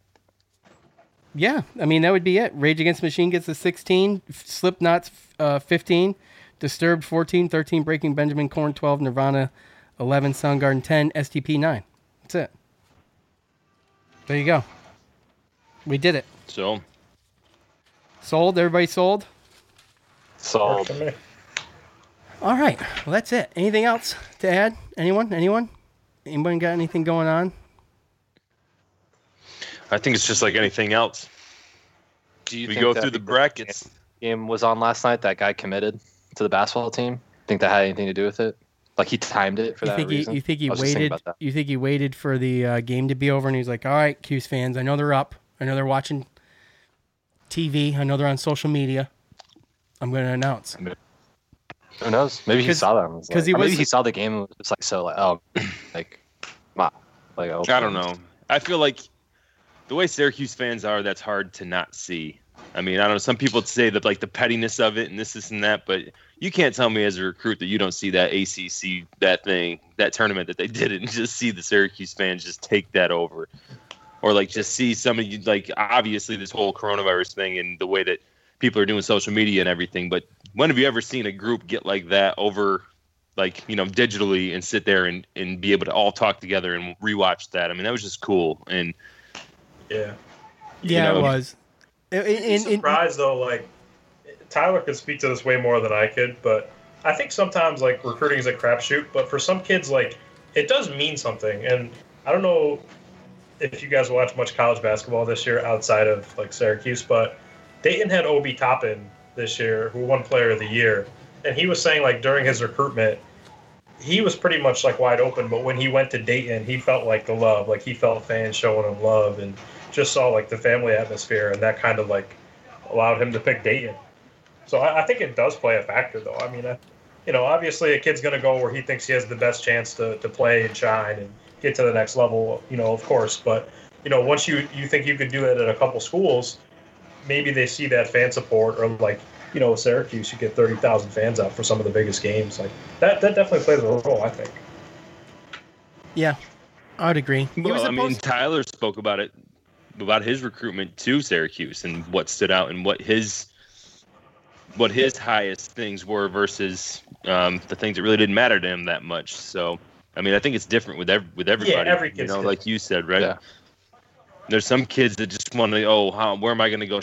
Yeah, I mean, that would be it. Rage Against the Machine gets a 16, Slipknot's 15, Disturbed 14, 13, Breaking Benjamin, Korn 12, Nirvana 11, Soundgarden 10, STP 9. That's it. There you go. We did it. So. Sold? Everybody sold? Sold. All right. Well, that's it. Anything else to add? Anyone? Anyone got anything going on? I think it's just like anything else. We go through the brackets. Game was on last night. That guy committed to the basketball team. Think that had anything to do with it? Like he timed it for that reason. You think he waited for the game to be over, and he's like, "All right, Cuse fans, I know they're up. I know they're watching TV. I know they're on social media. I'm going to announce." Who knows? Maybe he saw that. Because maybe he saw the game and was like, "So like, oh, like." I don't know. I feel like the way Syracuse fans are, that's hard to not see. I mean, I don't know. Some people say that like the pettiness of it and this and that, but you can't tell me as a recruit that you don't see that ACC, that thing, that tournament that they did it, and just see the Syracuse fans just take that over. Or like just see somebody, like obviously this whole coronavirus thing and the way that people are doing social media and everything. But when have you ever seen a group get like that over, like, you know, digitally and sit there and be able to all talk together and rewatch that? I mean, that was just cool. And it was. I'm surprised though, like Tyler could speak to this way more than I could, but I think sometimes like recruiting is a crapshoot, but for some kids like it does mean something. And I don't know if you guys watch much college basketball this year outside of like Syracuse, but Dayton had Obi Toppin this year, who won Player of the Year, and he was saying like during his recruitment he was pretty much like wide open, but when he went to Dayton he felt like the love, like he felt fans showing him love and just saw like the family atmosphere, and that kind of like allowed him to pick Dayton. So I think it does play a factor, though. I mean, you know, obviously a kid's going to go where he thinks he has the best chance to play and shine and get to the next level, you know, of course. But, you know, once you think you could do it at a couple schools, maybe they see that fan support, or like, you know, Syracuse, you get 30,000 fans out for some of the biggest games. Like that definitely plays a role, I think. Yeah, I would agree. Well, I mean, Tyler spoke about it, about his recruitment to Syracuse and what stood out and what his highest things were versus the things that really didn't matter to him that much. So, I mean, I think it's different with everybody. Yeah, every kid's different. Like you said, right? Yeah. There's some kids that just want to, where am I going to go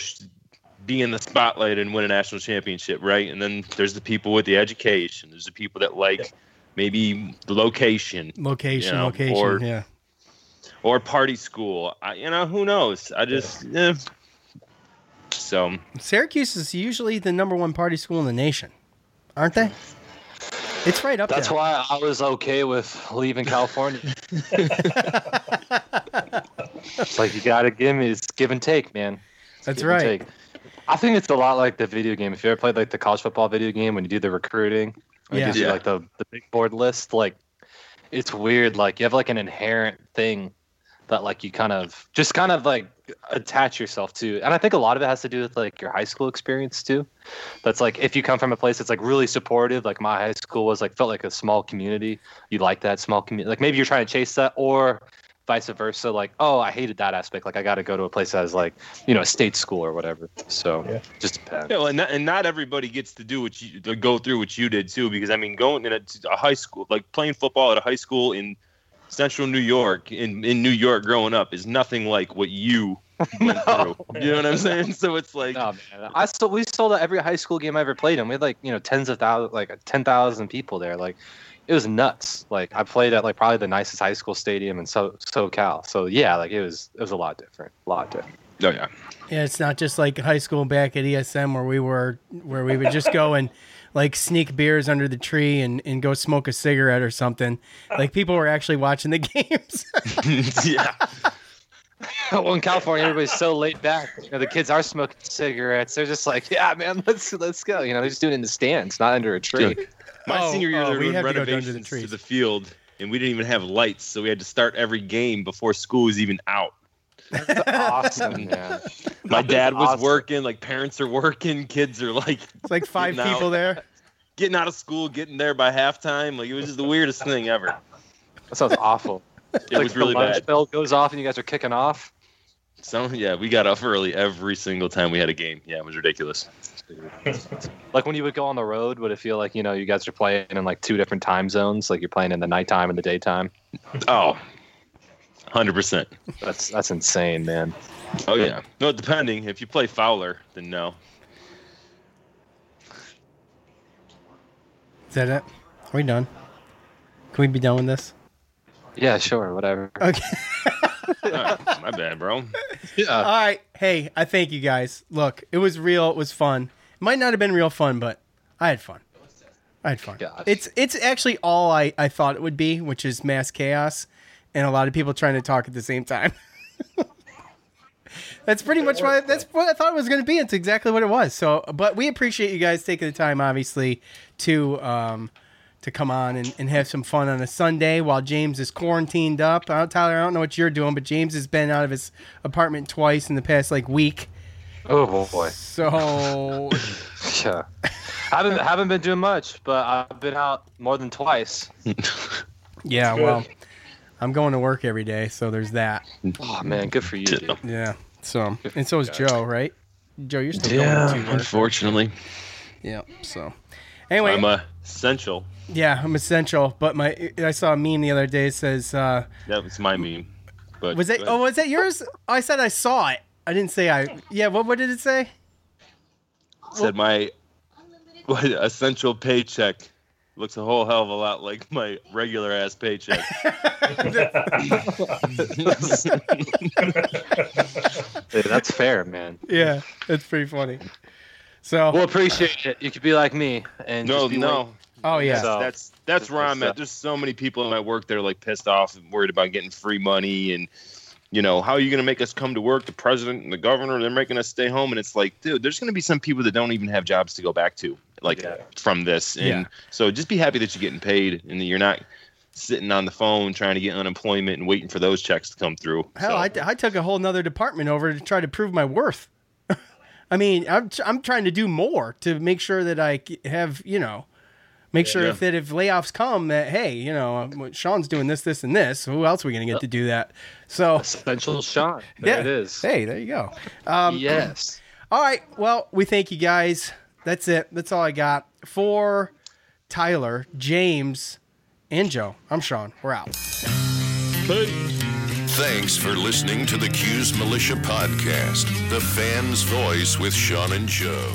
be in the spotlight and win a national championship, right? And then there's the people with the education. There's the people that like maybe the location. Or party school. Who knows? So Syracuse is usually the number one party school in the nation, aren't they? It's right up there. That's why I was okay with leaving California. It's like you gotta it's give and take, man. That's right. I think it's a lot like the video game. If you ever played like the college football video game, when you do the recruiting, it gives you like the big board list. Like it's weird. Like you have like an inherent thing that like you kind of just kind of like attach yourself to. And I think a lot of it has to do with like your high school experience too. That's like if you come from a place that's like really supportive, like my high school was like felt like a small community. You like that small community. Like maybe you're trying to chase that, or vice versa. Like, oh, I hated that aspect. Like I got to go to a place that is like, you know, a state school or whatever. So yeah. Just depends. Yeah, well, and not everybody gets to do what you to go through what you did too, because I mean, going in a high school, like playing football at a high school in Central New York, in New York growing up, is nothing like what you went through. You know what I'm saying? So it's like... Oh, man. We sold out every high school game I ever played in. We had, like, you know, tens of thousands, like 10,000 people there. Like, it was nuts. Like, I played at, like, probably the nicest high school stadium in SoCal. So, yeah, like, it was a lot different. Oh, yeah. Yeah, it's not just like high school back at ESM where we would just go and... like sneak beers under the tree and go smoke a cigarette or something. Like people were actually watching the games. Yeah. Well, in California, everybody's so laid back. You know, the kids are smoking cigarettes. They're just like, yeah, man, let's go. You know, they're just doing it in the stands, not under a tree. Dude, my senior year, there were renovations to the field, and we didn't even have lights, so we had to start every game before school was even out. That's awesome, man. My dad was awesome. Working, like parents are working, kids are like it's like five people there. Getting out of school, getting there by halftime. Like it was just the weirdest thing ever. That sounds awful. It like was really bad. The lunch bell goes off and you guys are kicking off. So yeah, we got off early every single time we had a game. Yeah, it was ridiculous. Like when you would go on the road, would it feel like, you know, you guys are playing in like two different time zones, like you're playing in the nighttime and the daytime? Oh, 100%. That's insane, man. Oh yeah. No, depending. If you play Fowler, then no. Is that it? Are we done? Can we be done with this? Yeah, sure. Whatever. Okay. All right. My bad, bro. Yeah. All right. Hey, I thank you guys. Look, it was real. It was fun. It might not have been real fun, but I had fun. Gosh. It's actually all I thought it would be, which is mass chaos. And a lot of people trying to talk at the same time. That's pretty much what I thought it was going to be. It's exactly what it was. So, but we appreciate you guys taking the time, obviously, to come on and have some fun on a Sunday while James is quarantined up. Tyler, I don't know what you're doing, but James has been out of his apartment twice in the past like week. Oh boy. So. Yeah. I haven't been doing much, but I've been out more than twice. Yeah. Well. I'm going to work every day, so there's that. Oh, man, good for you, dude. Yeah, so, and so is Joe, right? Joe, you're still going to work. Unfortunately. Yeah, so. Anyway. I'm essential. Yeah, I'm essential, but I saw a meme the other day that says... that was my meme. But was it? Oh, was that yours? I said I saw it. I didn't say I... Yeah, what did it say? It said my essential paycheck. Looks a whole hell of a lot like my regular ass paycheck. Hey, that's fair, man. Yeah, it's pretty funny. So we'll appreciate it. You could be like me and no. Oh yeah, so, that's where I'm at. There's so many people in my work that are like pissed off and worried about getting free money, and you know, how are you going to make us come to work? The president and the governor, they're making us stay home, and it's like, dude, there's going to be some people that don't even have jobs to go back to. Like from this, and so just be happy that you're getting paid and that you're not sitting on the phone trying to get unemployment and waiting for those checks to come through. Hell, so. I took a whole nother department over to try to prove my worth. I mean, I'm trying to do more to make sure that I have, you know, if layoffs come that, hey, you know, Sean's doing this, and this, who else are we going to get to do that? So essential Sean, there it is. Hey, there you go. Yes. All right. Well, we thank you guys. That's it. That's all I got. For Tyler, James, and Joe, I'm Sean. We're out. Peace. Thanks for listening to the Cuse Militia Podcast, the fan's voice with Sean and Joe.